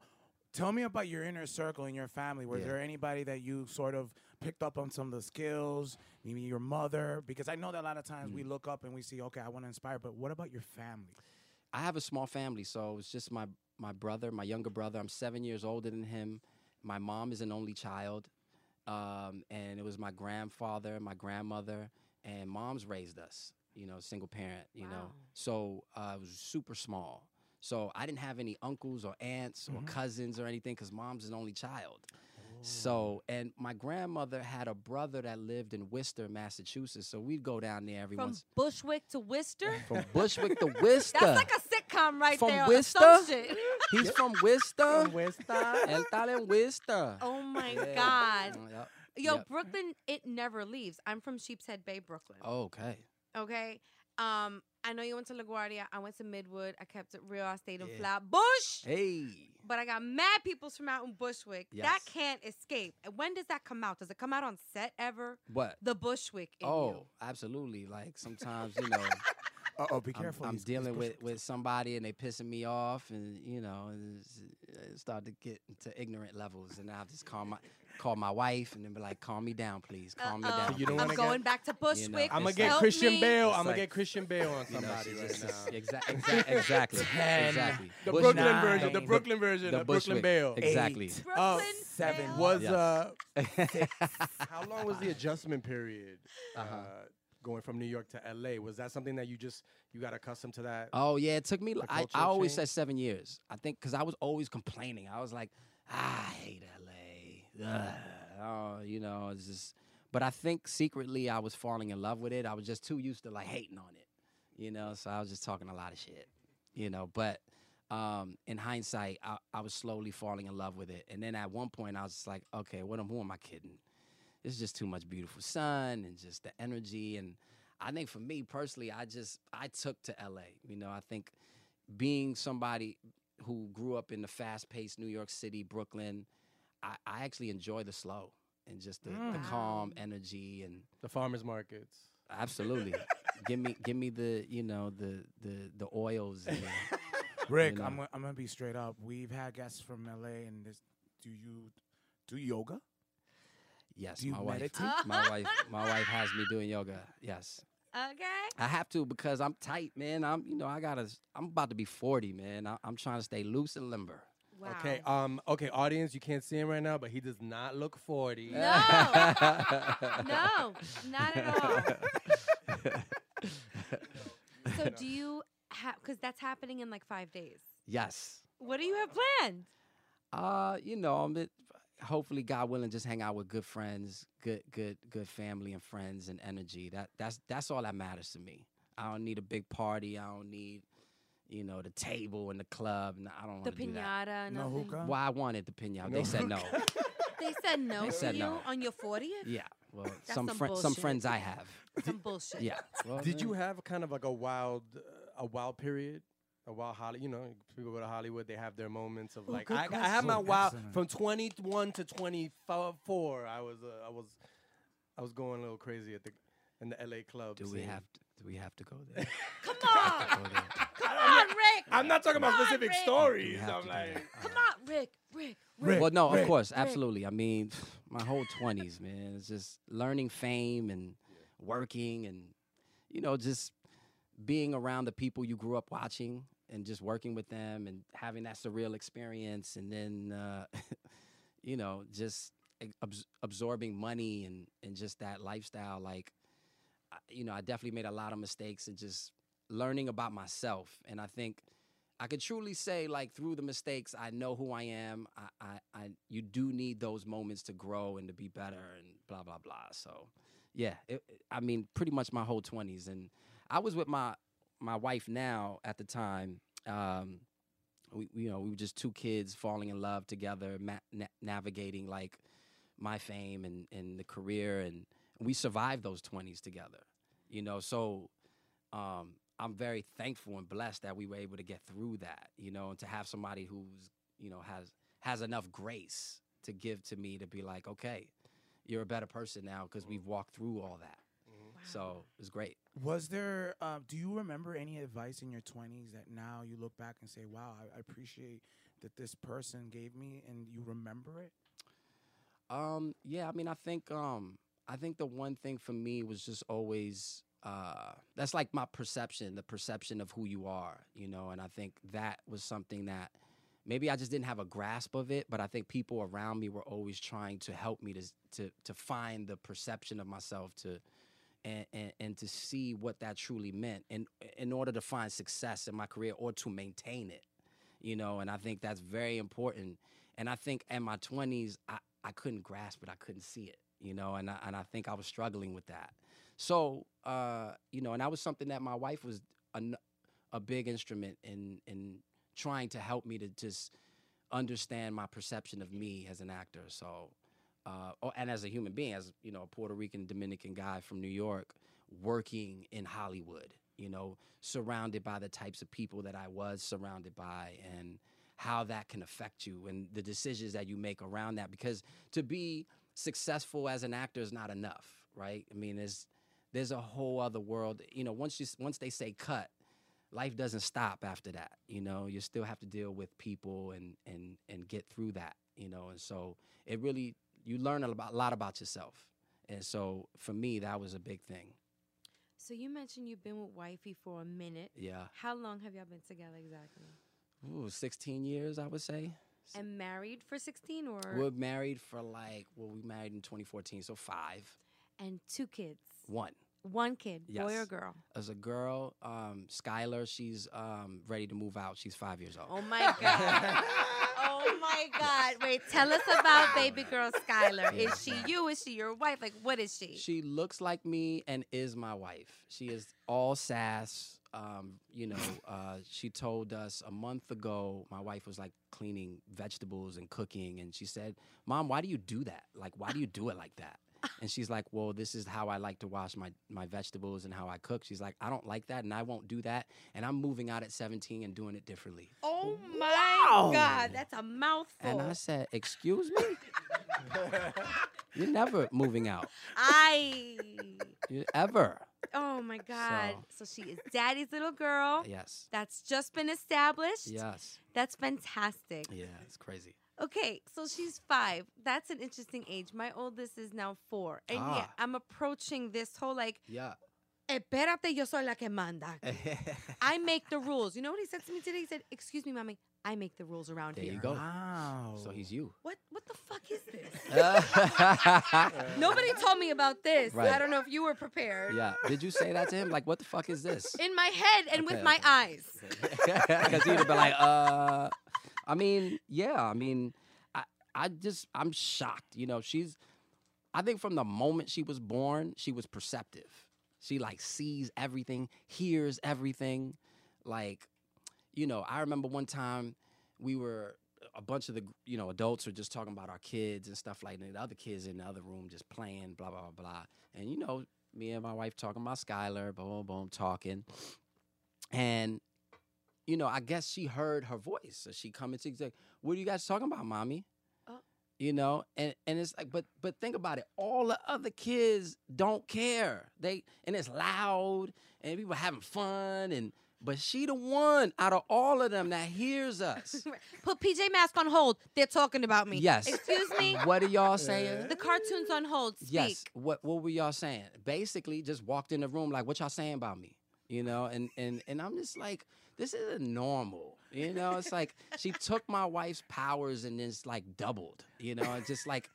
Tell me about your inner circle in your family. Was there anybody that you sort of picked up on some of the skills, maybe your mother? Because I know that a lot of times we look up and we see, okay, I want to inspire, but what about your family? I have a small family, so it's just my brother, my younger brother. I'm 7 years older than him. My mom is an only child, and it was my grandfather, my grandmother, and moms raised us, you know, single parent, you know. So it was super small. So I didn't have any uncles or aunts or cousins or anything because mom's an only child. Oh. So, and my grandmother had a brother that lived in Worcester, Massachusetts. So we'd go down there every once. From Bushwick to Worcester? From Bushwick to Worcester. That's like a sitcom right from there. From Worcester? He's from Worcester. From Worcester. El tal en Worcester. Oh, my God. Yep. Yo, yep. Brooklyn, it never leaves. I'm from Sheep's Head Bay, Brooklyn. Oh, okay. Okay. I know you went to LaGuardia. I went to Midwood. I kept it real. I stayed in Flatbush. Hey. But I got mad peoples from out in Bushwick. Yes. That can't escape. When does that come out? Does it come out on set ever? What? The Bushwick in you. Absolutely. Like sometimes, you know. Uh-oh, be careful. I'm dealing with somebody and they pissing me off and, you know, it started to get to ignorant levels. And I'll just call my wife and then be like, calm me down, please. Calm me down. You don't I'm going back to Bushwick. You know, I'm going to get Christian Bale. I'm going to get Christian Bale on somebody right now. Exactly. The Brooklyn version. The Brooklyn version. The Brooklyn Bale. Exactly. Brooklyn 7 was how long was the adjustment period? Going from New York to L.A., was that something that you got accustomed to that? Oh, yeah, it took me, I always said 7 years. I think, because I was always complaining. I was like, I hate L.A. Oh, you know, it's just, but I think secretly I was falling in love with it. I was just too used to, like, hating on it, you know, so I was just talking a lot of shit, you know, but in hindsight, I was slowly falling in love with it. And then at one point, I was just like, okay, who am I kidding? It's just too much beautiful sun and just the energy. And I think for me personally, I took to L.A. You know, I think being somebody who grew up in the fast-paced New York City, Brooklyn, I actually enjoy the slow and just the calm energy and the farmers markets. Absolutely. Give me the, you know, the oils. And, Rick, you know. I'm gonna be straight up. We've had guests from L.A. and this. Do you do yoga? Yes, my wife has me doing yoga. Yes. Okay. I have to because I'm tight, man. I'm about to be 40, man. I'm trying to stay loose and limber. Wow. Okay. Okay, audience, you can't see him right now, but he does not look 40. No. No, not at all. So do you have, because that's happening in like 5 days. Yes. What do you have planned? You know, hopefully, God willing, just hang out with good friends, good family and friends and energy. That's all that matters to me. I don't need a big party. I don't need, you know, the table and the club. No, I don't want to do that. The pinata, nothing. No, well, I wanted the pinata. No. They said no. They said no to you on your 40th? Yeah. Well, some friends I have. Some bullshit. Yeah. Well, did you have kind of like a wild period? A wild Hollywood, you know, people go to Hollywood, they have their moments of like, I have my wild, from 21 to 24, I was going a little crazy in the LA club. Do we have to go there? Come on! Come on, Rick! I'm not talking about specific stories. I'm like, come on, Rick. Well, no, of course, absolutely. I mean, my whole 20s, man, it's just learning fame and working and, you know, just being around the people you grew up watching and just working with them and having that surreal experience and then, you know, just absorbing money and just that lifestyle. Like, you know, I definitely made a lot of mistakes and just learning about myself. And I think I could truly say, like, through the mistakes, I know who I am. You do need those moments to grow and to be better and blah, blah, blah. So, yeah, I mean, pretty much my whole 20s. And I was with my wife now at the time. We were just two kids falling in love together, navigating like my fame and the career, and we survived those 20s together. You know, so I'm very thankful and blessed that we were able to get through that. You know, and to have somebody who's, you know, has enough grace to give to me to be like, okay, you're a better person now because we've walked through all that. Wow. So it was great. Was there, do you remember any advice in your 20s that now you look back and say, wow, I appreciate that this person gave me, and you remember it? Yeah, I mean, I think the one thing for me was just always, that's like my perception, the perception of who you are, you know, and I think that was something that maybe I just didn't have a grasp of it, but I think people around me were always trying to help me to find the perception of myself and to see what that truly meant in order to find success in my career or to maintain it, you know, and I think that's very important. And I think in my 20s, I couldn't grasp it. I couldn't see it, you know, and I think I was struggling with that. So, you know, and that was something that my wife was a big instrument in trying to help me to just understand my perception of me as an actor. So, and as a human being, as, you know, a Puerto Rican, Dominican guy from New York working in Hollywood, you know, surrounded by the types of people that I was surrounded by and how that can affect you and the decisions that you make around that. Because to be successful as an actor is not enough, right? I mean, there's a whole other world. You know, once they say cut, life doesn't stop after that. You know, you still have to deal with people and get through that, you know. And so it really, you learn a lot about yourself. And so for me, that was a big thing. So you mentioned you've been with wifey for a minute. Yeah. How long have y'all been together exactly? Ooh, 16 years, I would say. And married for 16 or? We're married for we married in 2014, so 5. And 2 kids? 1. 1 kid, yes. Boy or girl? As a girl, Skylar, she's ready to move out. She's 5 years old. Oh, my God. Oh, my God. Wait, tell us about baby girl Skylar. Yeah. Is she you? Is she your wife? Like, what is she? She looks like me and is my wife. She is all sass. You know, she told us a month ago, my wife was like cleaning vegetables and cooking. And she said, Mom, why do you do that? Like, why do you do it like that? And she's like, well, this is how I like to wash my vegetables and how I cook. She's like, I don't like that and I won't do that. And I'm moving out at 17 and doing it differently. Oh, my God. That's a mouthful. And I said, excuse me? You're never moving out. You're ever. Oh, my God. So she is daddy's little girl. Yes. That's just been established. Yes. That's fantastic. Yeah, it's crazy. Okay, so she's 5. That's an interesting age. My oldest is now 4. And yeah, I'm approaching this whole yeah. Espérate, yo soy la que manda. I make the rules. You know what he said to me today? He said, excuse me, Mommy, I make the rules around here. There you go. Wow. So he's you. What the fuck is this? Nobody told me about this. Right. I don't know if you were prepared. Yeah. Did you say that to him? Like, what the fuck is this? In my head and with my eyes. Because he would have been like, I mean, yeah, I mean, I'm shocked. You know, I think from the moment she was born, she was perceptive. She, sees everything, hears everything. You know, I remember one time a bunch of the, you know, adults were just talking about our kids and stuff like that. The other kids in the other room just playing, blah, blah, blah, blah. And, you know, me and my wife talking about Skylar, boom, boom, boom, talking. And, you know, I guess she heard her voice. So she come and she's like, what are you guys talking about, Mommy? You know, and it's like, but think about it. All the other kids don't care. And it's loud and people having fun. But she the one out of all of them that hears us. Put PJ Masks on hold. They're talking about me. Yes. Excuse me? What are y'all saying? The cartoon's on hold. Speak. Yes. What were y'all saying? Basically, just walked in the room like, what y'all saying about me? You know, and I'm just like, this isn't normal. You know, it's like she took my wife's powers and then it's like doubled. You know, it's just like,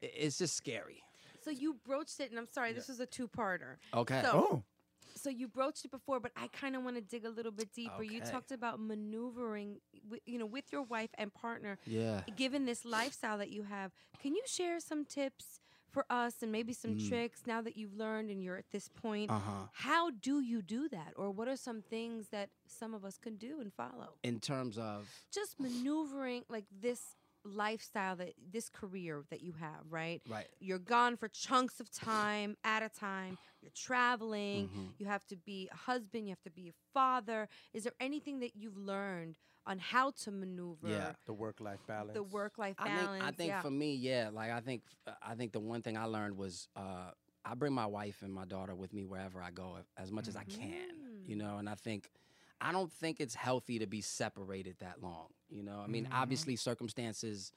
it's just scary. So you broached it, and I'm sorry, this was a 2-parter. Okay. So you broached it before, but I kind of want to dig a little bit deeper. Okay. You talked about maneuvering, you know, with your wife and partner. Yeah. Given this lifestyle that you have, can you share some tips for us and maybe some tricks now that you've learned and you're at this point? Uh-huh. How do you do that? Or what are some things that some of us can do and follow? In terms of? Just maneuvering this lifestyle, this career that you have, right? Right. You're gone for chunks of time, at a time. You're traveling. Mm-hmm. You have to be a husband. You have to be a father. Is there anything that you've learned on how to maneuver? Yeah, the work-life balance. The work-life balance. I think for me, I think the one thing I learned was I bring my wife and my daughter with me wherever I go as much as I can, you know, and I don't think it's healthy to be separated that long, you know. I mean, obviously circumstances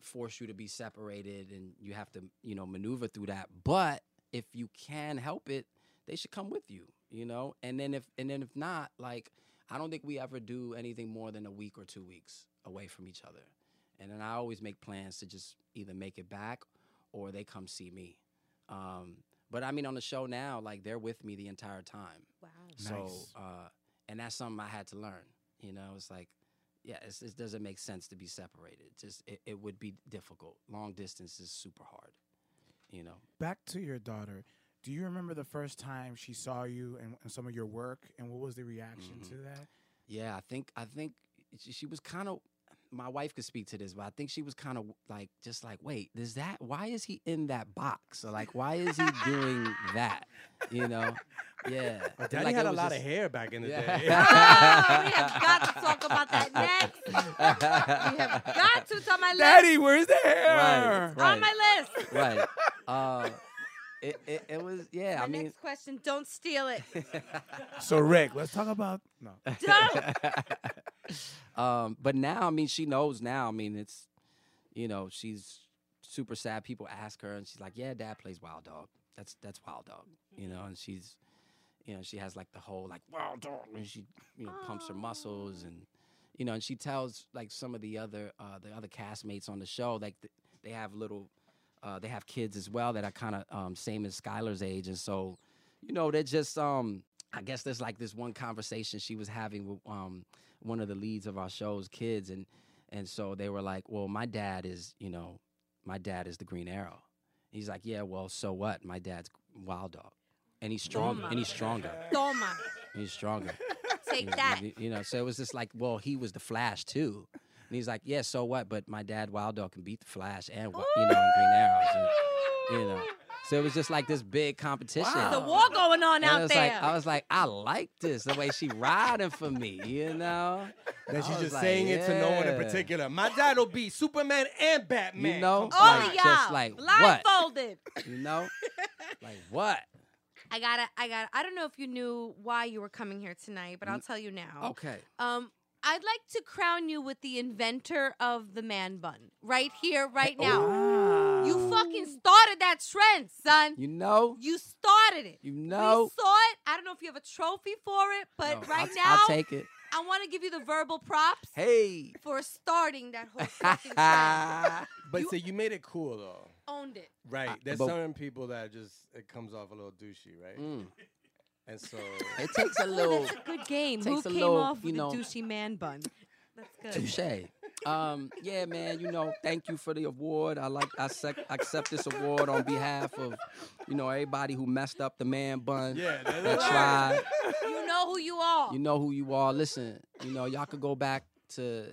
force you to be separated and you have to, you know, maneuver through that. But if you can help it, they should come with you, you know. And then if not, like, I don't think we ever do anything more than a week or 2 weeks away from each other. And then I always make plans to just either make it back or they come see me. But I mean, on the show now, like, they're with me the entire time. Wow. So, nice. And that's something I had to learn, you know. It's like, yeah, it doesn't make sense to be separated. Just it would be difficult. Long distance is super hard, you know. Back to your daughter. Do you remember the first time she saw you and some of your work, and what was the reaction to that? Yeah, I think she was kind of, my wife could speak to this, but I think she was kind of like, just like, wait, why is he in that box? Or like, why is he doing that? You know? Yeah. Well, Daddy had a lot of hair back in the day. Oh, we have got to talk about that next. We have got to. It's on my list. Daddy, where's the hair? Right, it's on my list. Right. It was, yeah. My next question, don't steal it. So, Rick, let's talk about... No. Don't! But now, I mean, she knows now. I mean, it's, you know, she's super sad. People ask her, and she's like, yeah, Dad plays Wild Dog. That's Wild Dog, you know? And she's, you know, she has, like, the whole, like, Wild Dog, and she, you know, pumps her muscles, and, you know, and she tells, like, some of the other castmates on the show, like, they have little... they have kids as well that are kind of same as Skylar's age. And so, you know, they're just, I guess there's like this one conversation she was having with one of the leads of our show's kids. And so they were like, well, my dad is, you know, my dad is the Green Arrow. And he's like, yeah, well, so what? My dad's Wild Dog. And he's strong. And he's stronger. Toma. And he's stronger. Take that. You know, so it was just like, well, he was the Flash too. And he's like, yeah, so what? But my dad, Wild Dog, can beat the Flash and, you know, and Green Arrows. And, you know. So it was just like this big competition. Wow. There's a war going on out there. Like, I was like, I like this, the way she riding for me, you know? That she's just like, saying it to no one in particular. My dad will beat Superman and Batman. You know? All of y'all. Just like, blindfolded. What? You know? Like, what? I don't know if you knew why you were coming here tonight, but I'll tell you now. Okay. I'd like to crown you with the inventor of the man bun. Right here, right now. Wow. You fucking started that trend, son. You know? You started it. You know? We saw it. I don't know if you have a trophy for it, but right now. I'll take it. I want to give you the verbal props. Hey. For starting that whole fucking trend. But so you made it cool, though. Owned it. Right. There's certain people that just, it comes off a little douchey, right? Mm. And so it takes a little. That's a good game. Who came off with the douchey man bun? That's good. Touche. Yeah, man. You know, thank you for the award. I accept this award on behalf of, you know, everybody who messed up the man bun. Yeah, that's right. You know who you are. You know who you are. Listen, you know, y'all could go back to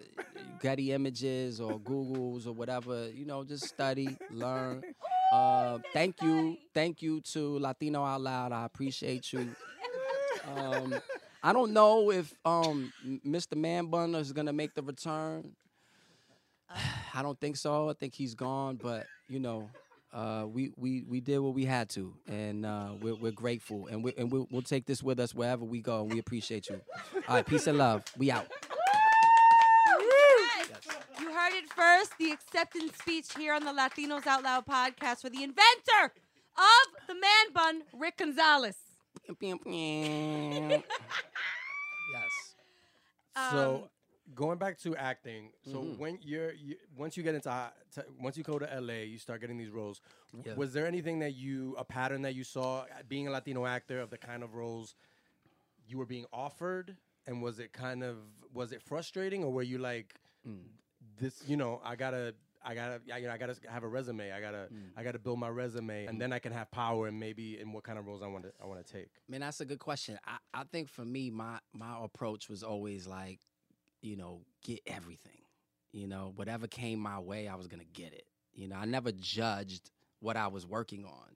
Getty Images or Google's or whatever. You know, just study, learn. Thank you to Latino Out Loud. I appreciate you. I don't know if Mr. Man Bun is gonna make the return. I don't think so. I think he's gone. But you know, we did what we had to, and we're grateful, and we'll take this with us wherever we go. And we appreciate you. All right, peace and love. We out. First, the acceptance speech here on the Latinos Out Loud podcast for the inventor of the man bun, Rick Gonzalez. Yes. So, going back to acting. So when once you get once you go to LA, you start getting these roles. Yeah. Was there anything that a pattern that you saw being a Latino actor of the kind of roles you were being offered, and was it frustrating, or were you like? This, you know, I gotta have a resume. I gotta build my resume, and then I can have power, and maybe in what kind of roles I want to take. Man, that's a good question. I think for me, my approach was always like, you know, get everything. You know, whatever came my way, I was gonna get it. You know, I never judged what I was working on,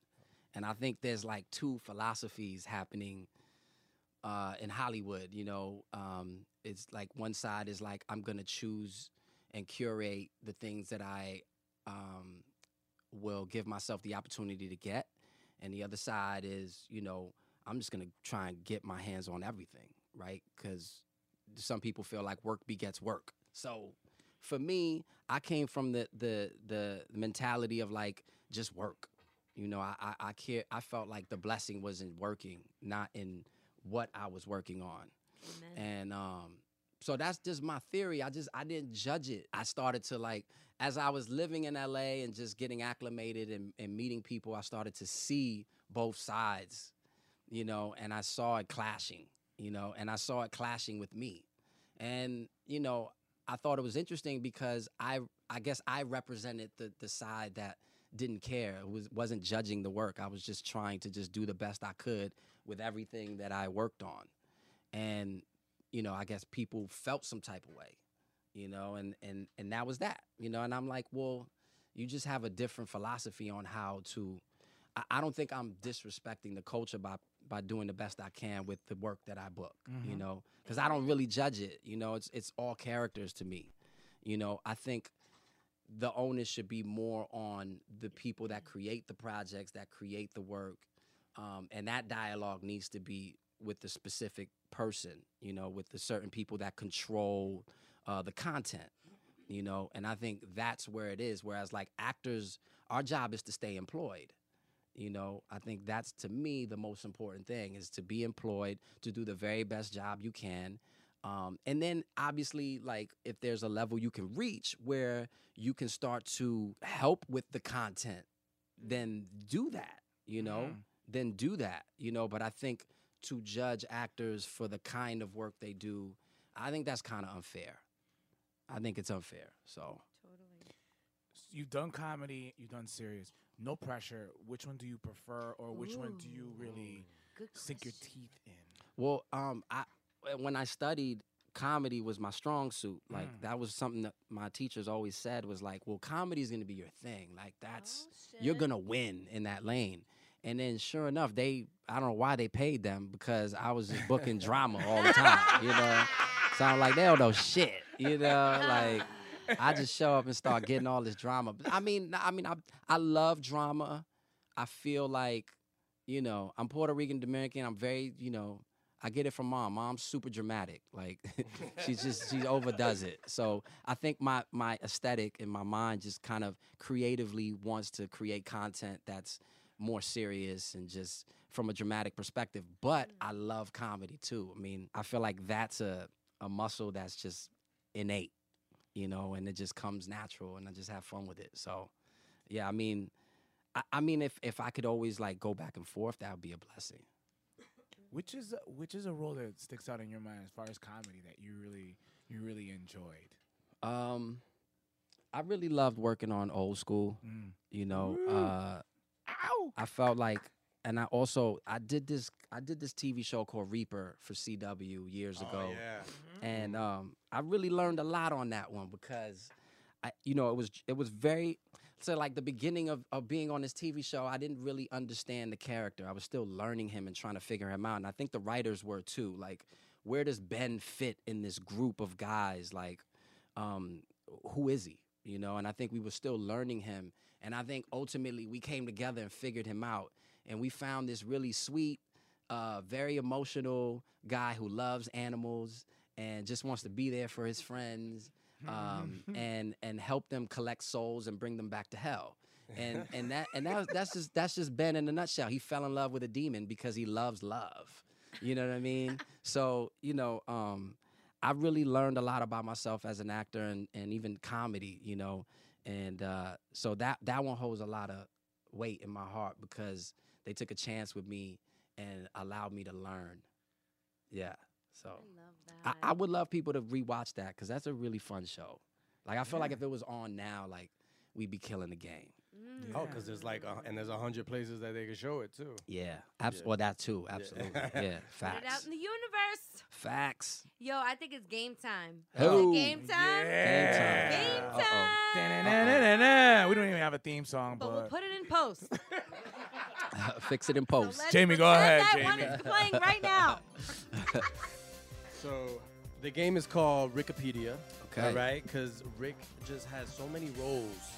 and I think there's like two philosophies happening in Hollywood. You know, it's like one side is like, I'm gonna choose and curate the things that I will give myself the opportunity to get. And the other side is, you know, I'm just going to try and get my hands on everything, right? Because some people feel like work begets work. So for me, I came from the mentality of like, just work. You know, I care. I felt like the blessing was in working, not in what I was working on. Amen. And so that's just my theory. I didn't judge it. I started to like, as I was living in LA and just getting acclimated and meeting people, I started to see both sides, you know, and I saw it clashing, you know, and I saw it clashing with me. And, you know, I thought it was interesting because I guess I represented the side that didn't care, wasn't judging the work. I was just trying to just do the best I could with everything that I worked on. And, you know, I guess people felt some type of way, you know, and that was that, you know. And I'm like, well, you just have a different philosophy on how to, I don't think I'm disrespecting the culture by doing the best I can with the work that I book, mm-hmm. you know, because I don't really judge it. You know, it's all characters to me. You know, I think the onus should be more on the people that create the projects, that create the work. And that dialogue needs to be with the specific person, you know, with the certain people that control the content, you know. And I think that's where it is. Whereas like actors, our job is to stay employed. You know, I think that's, to me, the most important thing is to be employed, to do the very best job you can. And then, obviously, like, if there's a level you can reach where you can start to help with the content, then do that, you know? Mm-hmm. Then do that, you know? But I think to judge actors for the kind of work they do, I think that's kind of unfair. I think it's unfair, so. Totally. You've done comedy, you've done serious. No pressure. Which one do you prefer, or which one do you really sink your teeth in? Well, when I studied, comedy was my strong suit. Like, that was something that my teachers always said was like, well, comedy is going to be your thing. Like, that's, you're going to win in that lane. And then, sure enough, I don't know why they paid them, because I was just booking drama all the time, you know? So I'm like, they don't know shit, you know? Like, I just show up and start getting all this drama. I love drama. I feel like, you know, I'm Puerto Rican, Dominican. I'm very, you know, I get it from mom. Mom's super dramatic. Like, she overdoes it. So I think my aesthetic and my mind just kind of creatively wants to create content that's more serious and just from a dramatic perspective. But I love comedy, too. I mean, I feel like that's a muscle that's just innate. You know, and it just comes natural, and I just have fun with it. So, yeah, I mean, if I could always like go back and forth, that would be a blessing. Which is a role that sticks out in your mind as far as comedy that you really enjoyed? I really loved working on Old School. Mm. You know, Ow! I felt like, and I did this TV show called Reaper for CW years ago. Yeah. Mm-hmm. And I really learned a lot on that one because, you know, it was very, so like the beginning of being on this TV show, I didn't really understand the character. I was still learning him and trying to figure him out. And I think the writers were too. Like, where does Ben fit in this group of guys? Like, who is he? You know, and I think we were still learning him. And I think ultimately we came together and figured him out. And we found this really sweet, very emotional guy who loves animals and just wants to be there for his friends and help them collect souls and bring them back to hell. That's just Ben in a nutshell. He fell in love with a demon because he loves love. You know what I mean? So, you know, I really learned a lot about myself as an actor and even comedy, you know. And so that one holds a lot of weight in my heart because they took a chance with me and allowed me to learn. Yeah. So I would love people to rewatch that because that's a really fun show. Like, I feel like if it was on now, like, we'd be killing the game. Mm. Yeah. Oh, because there's like, there's 100 places that they could show it too. Yeah. Well, that too. Absolutely. Yeah. Yeah. Facts. Put it out in the universe. Facts. Yo, I think it's game time. Who? Is it game time? Yeah. Game time. Game time. We don't even have a theme song, but we'll put it in post. Fix it in post. So Jamie, go ahead. That Jamie. One is playing right now. So the game is called Rickopedia. Okay. All right, because Rick just has so many roles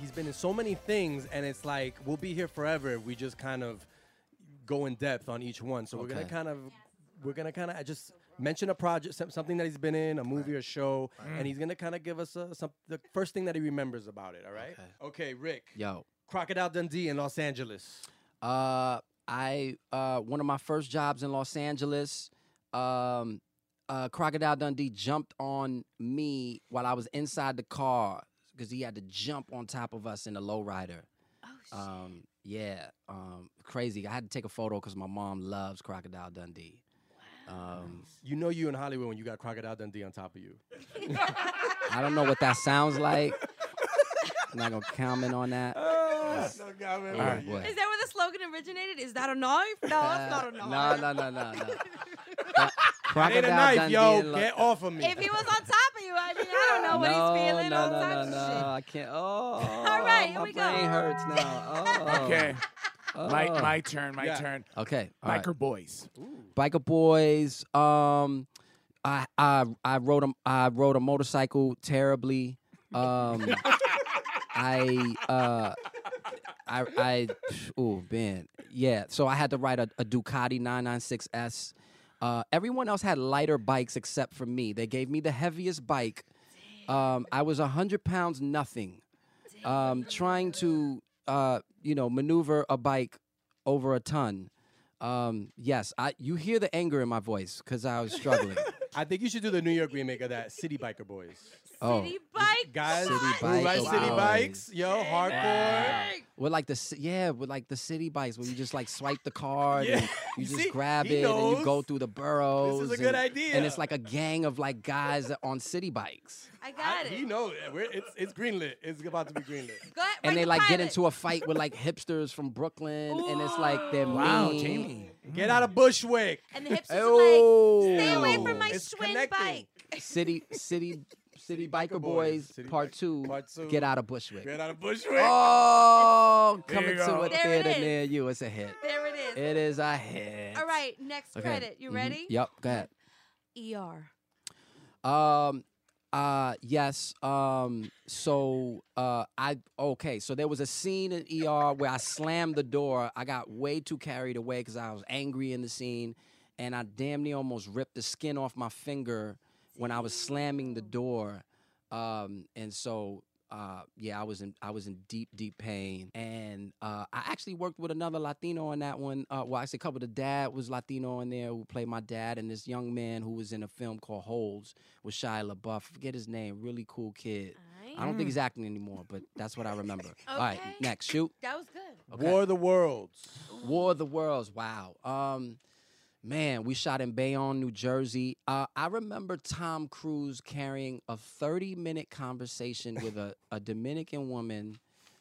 He's been in so many things, and it's like we'll be here forever if we just kind of go in depth on each one. So we're gonna kind of just mention a project, something that he's been in, a movie or show, and he's gonna kind of give us the first thing that he remembers about it. All right. Okay, Rick. Yo. Crocodile Dundee in Los Angeles. I one of my first jobs in Los Angeles. Crocodile Dundee jumped on me while I was inside the car because he had to jump on top of us in a lowrider. Oh, shit. Crazy. I had to take a photo because my mom loves Crocodile Dundee. Wow. You know you in Hollywood when you got Crocodile Dundee on top of you. I don't know what that sounds like. I'm not going to comment on that. Right. Is that where the slogan originated? Is that a knife? No, it's not a knife. No. That ain't a knife, yo. Get off of me. If he was on top of you, I mean, I don't know what he's feeling. No, I can't. All right, here we go. My brain hurts now. Okay. My turn. Okay. Biker Boys. Ooh. Biker Boys. I rode a motorcycle terribly. So I had to ride a Ducati 996S. Everyone else had lighter bikes except for me. They gave me the heaviest bike. I was 100 pounds nothing, trying to maneuver a bike over a ton. You hear the anger in my voice because I was struggling. I think you should do the New York remake of that, City Biker Boys. City bikes, yo, hardcore. With like the city bikes where you just like swipe the card and you just grab it and you go through the boroughs. This is a good idea. And it's like a gang of like guys on city bikes. I got it. You know, it's greenlit. It's about to be greenlit. Go ahead, and they like get into a fight with like hipsters from Brooklyn, and it's like they're mean. Jamie. Get out of Bushwick. And the hipsters are like, stay away from my swing bike. City Biker Boys, Part 2, Get Out of Bushwick. Get Out of Bushwick. Oh, coming to a theater near you. It's a hit. There it is. It is a hit. All right, next credit. You ready? Yep, go ahead. ER. So there was a scene in ER where I slammed the door. I got way too carried away because I was angry in the scene, and I damn near almost ripped the skin off my finger when I was slamming the door, I was in deep pain, and I actually worked with another Latino on that one. A couple of the dad was Latino in there who played my dad, and this young man who was in a film called Holds with Shia LaBeouf. I forget his name. Really cool kid. I don't think he's acting anymore, but that's what I remember. Okay. All right, next shoot. That was good. Okay. War of the Worlds. Wow. Man, we shot in Bayonne, New Jersey. I remember Tom Cruise carrying a 30-minute conversation with a Dominican woman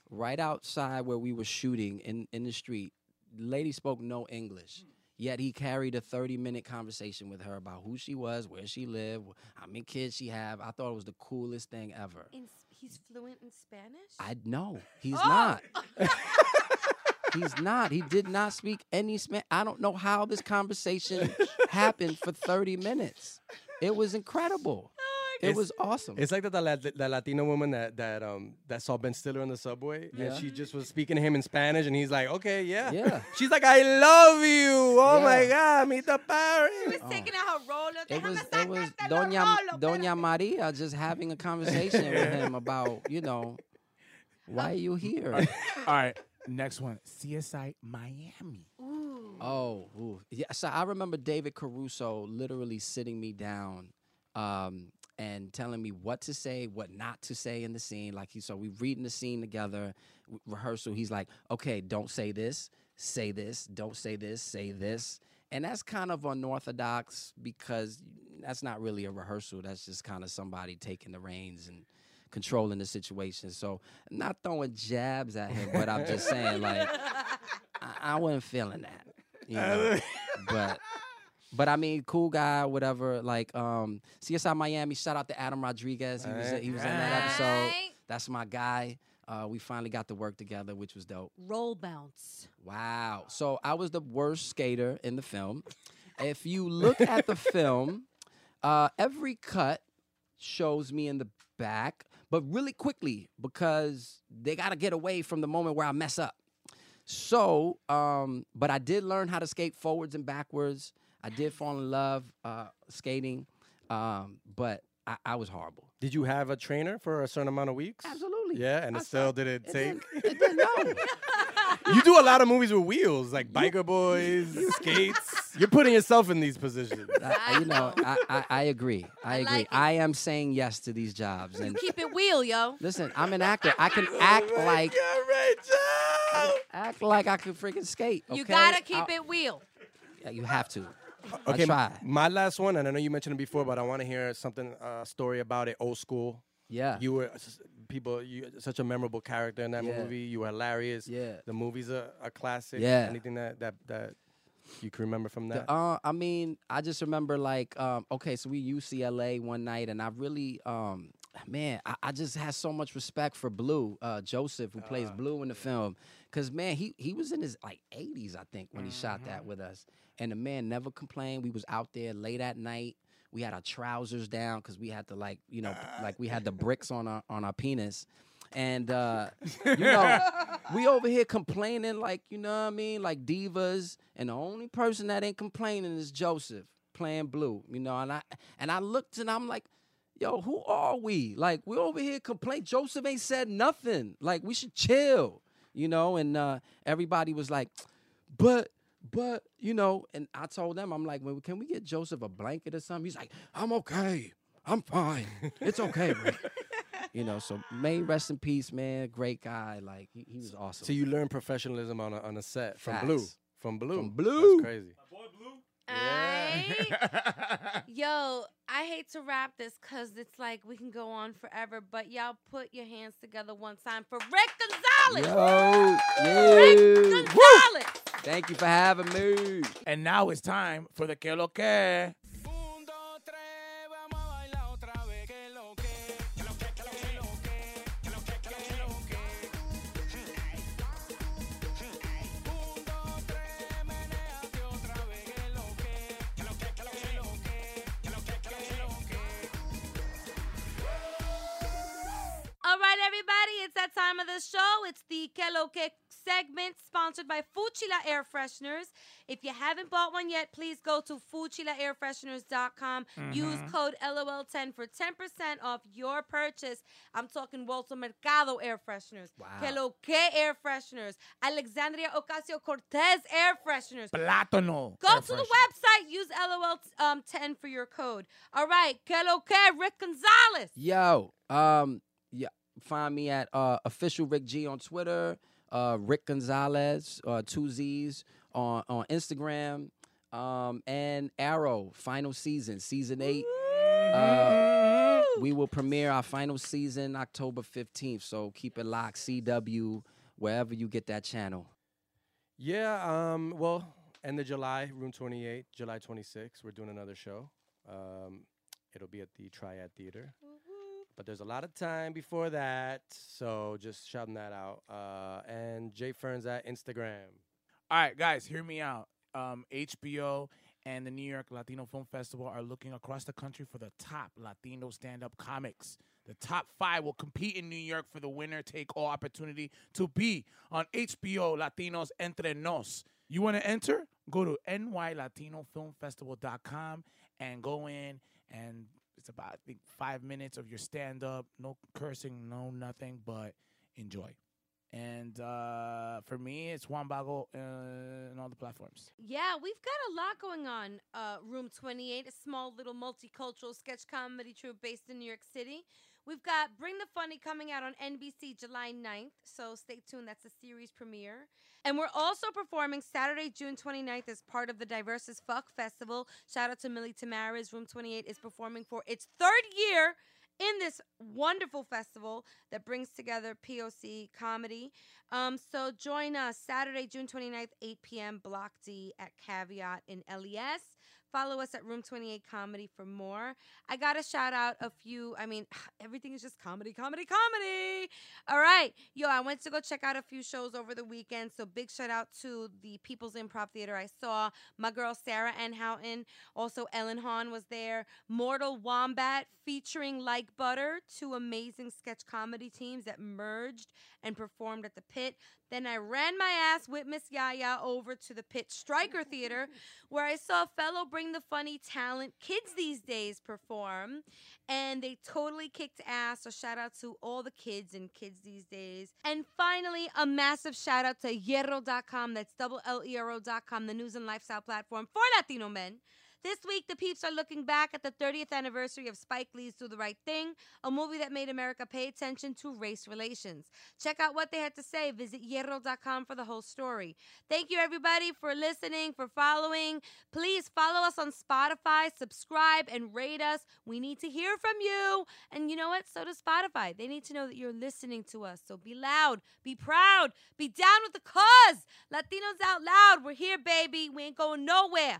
right outside where we were shooting in the street. The lady spoke no English, yet he carried a 30-minute conversation with her about who she was, where she lived, how many kids she have. I thought it was the coolest thing ever. He's fluent in Spanish? No, he's not. He's not. He did not speak any Spanish. I don't know how this conversation happened for 30 minutes. It was incredible. It was awesome. It's like that Latino woman that saw Ben Stiller on the subway, and she just was speaking to him in Spanish, and he's like, okay, yeah. She's like, I love you. Oh, my God. Mita Paris. She was taking out her roller. It was Doña Maria just having a conversation with him about, why are you here? All right. Next one, CSI Miami. Ooh. So I remember David Caruso literally sitting me down and telling me what to say, what not to say in the scene. We reading the scene together, rehearsal. He's like, okay, don't say this, don't say this, say this. And that's kind of unorthodox because that's not really a rehearsal. That's just kind of somebody taking the reins and controlling the situation. So I'm not throwing jabs at him, but I'm just saying, like, I wasn't feeling that, but I mean, cool guy, whatever. Like, CSI Miami, shout out to Adam Rodriguez. He was in that episode. That's my guy. We finally got to work together, which was dope. Roll bounce. Wow. So I was the worst skater in the film. If you look at the film, every cut shows me in the back, but really quickly because they got to get away from the moment where I mess up. So, but I did learn how to skate forwards and backwards. I did fall in love skating, but I was horrible. Did you have a trainer for a certain amount of weeks? Absolutely. Yeah, and it still didn't take? You do a lot of movies with wheels, like Biker Boys, skates. You're putting yourself in these positions. I agree. I agree. Like I am saying yes to these jobs. And keep it wheel, yo. Listen, I'm an actor. I can act like... God, Rachel! Act like I can freaking skate, okay? You gotta keep it wheel. Yeah, you have to. Okay, my last one, and I know you mentioned it before, but I want to hear something, story about it, old school. Yeah. You were such a memorable character in that movie. You were hilarious. Yeah. The movie's a classic. Yeah. Anything that you can remember from that? I just remember, so we UCLA one night, and I really, I just had so much respect for Blue, Joseph, who plays Blue in the film. Because, man, he was in his, 80s, I think, when he shot that with us. And the man never complained. We was out there late at night. We had our trousers down because we had to, we had the bricks on our penis. And, we over here complaining divas. And the only person that ain't complaining is Joseph playing Blue, And I looked and I'm like, yo, who are we? Like, we over here complaining. Joseph ain't said nothing. Like, we should chill, And everybody was like, but, and I told them, I'm like, well, can we get Joseph a blanket or something? He's like, I'm okay. I'm fine. It's okay, man. So may rest in peace, man. Great guy. Like, he was awesome. So you learned professionalism on a set from Blue. From Blue. That's crazy. My boy Blue. Yeah. Yo, I hate to wrap this because it's like we can go on forever, but y'all put your hands together one time for Rick Gonzalez. Yo. Yay. Rick Gonzalez. Woo. Thank you for having me. And now it's time for the Que Lo Que. All right, everybody, it's that time of the show. It's the Que Lo Que segment sponsored by Fuchila Air Fresheners. If you haven't bought one yet, please go to FuchilaAirFresheners.com. Mm-hmm. Use code LOL10 for 10% off your purchase. I'm talking Walter Mercado Air Fresheners. Wow. Que Lo Que Air Fresheners. Alexandria Ocasio-Cortez Air Fresheners. Plátano. Go to the website. Use LOL10 for your code. All right, Que Lo Que, Rick Gonzalez. Yo, yeah, find me at official Rick G on Twitter, Rick Gonzalez, 2 Z's on Instagram, and Arrow final season, season 8. We will premiere our final season October 15th. So keep it locked, CW, wherever you get that channel. Yeah, well, end of July, Room 28, July 26th, we're doing another show. It'll be at the Triad Theater. But there's a lot of time before that, so just shouting that out. And Jay Ferns at Instagram. All right, guys, hear me out. HBO and the New York Latino Film Festival are looking across the country for the top Latino stand-up comics. The top 5 will compete in New York for the winner-take-all opportunity to be on HBO Latinos Entre Nos. You want to enter? Go to nylatinofilmfestival.com and go in and... It's about, I think, 5 minutes of your stand-up. No cursing, no nothing, but enjoy. And for me, it's Juan Bago on all the platforms. Yeah, we've got a lot going on. Room 28, a small little multicultural sketch comedy troupe based in New York City. We've got Bring the Funny coming out on NBC July 9th, so stay tuned. That's a series premiere. And we're also performing Saturday, June 29th as part of the Diverse as Fuck Festival. Shout out to Millie Tamara's Room 28 is performing for its 3rd year in this wonderful festival that brings together POC comedy. So join us Saturday, June 29th, 8 p.m., Block D at Caveat in LES. Follow us at Room 28 Comedy for more. I got to shout out a few. I mean, everything is just comedy, comedy, comedy. All right. Yo, I went to go check out a few shows over the weekend. So big shout out to the People's Improv Theater. I saw my girl Sarah Ann Houghton. Also, Ellen Hahn was there. Mortal Wombat featuring Like Butter, two amazing sketch comedy teams that merged and performed at the Pit. Then I ran my ass with Miss Yaya over to the Pitt Stryker Theater, where I saw a fellow Bring the Funny talent kids these days perform, and they totally kicked ass. So shout out to all the kids and kids these days. And finally, a massive shout out to Hierro.com. That's LLero.com, the news and lifestyle platform for Latino men. This week, the peeps are looking back at the 30th anniversary of Spike Lee's Do the Right Thing, a movie that made America pay attention to race relations. Check out what they had to say. Visit Hierro.com for the whole story. Thank you, everybody, for listening, for following. Please follow us on Spotify, subscribe, and rate us. We need to hear from you. And you know what? So does Spotify. They need to know that you're listening to us. So be loud, be proud, be down with the cause. Latinos Out Loud. We're here, baby. We ain't going nowhere.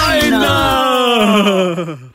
Vaina!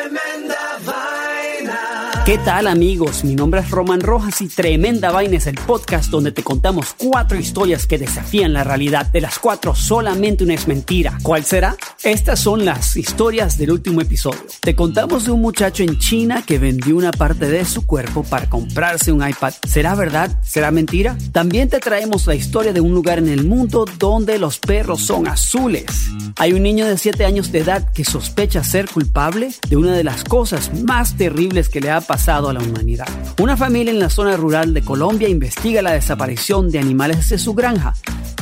¿Qué tal amigos? Mi nombre es Roman Rojas y Tremenda Vaina es el podcast donde te contamos cuatro historias que desafían la realidad. De las cuatro, solamente una es mentira. ¿Cuál será? Estas son las historias del último episodio. Te contamos de un muchacho en China que vendió una parte de su cuerpo para comprarse un iPad. ¿Será verdad? ¿Será mentira? También te traemos la historia de un lugar en el mundo donde los perros son azules. Hay un niño de 7 años de edad que sospecha ser culpable de una de las cosas más terribles que le ha pasado a la humanidad. Una familia en la zona rural de Colombia investiga la desaparición de animales de su granja.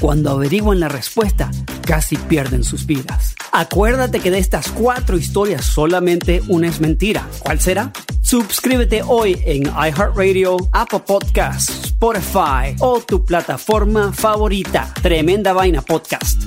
Cuando averiguan la respuesta, casi pierden sus vidas. Acuérdate que de estas cuatro historias, solamente una es mentira. ¿Cuál será? Suscríbete hoy en iHeartRadio, Apple Podcasts, Spotify o tu plataforma favorita. Tremenda Vaina Podcast.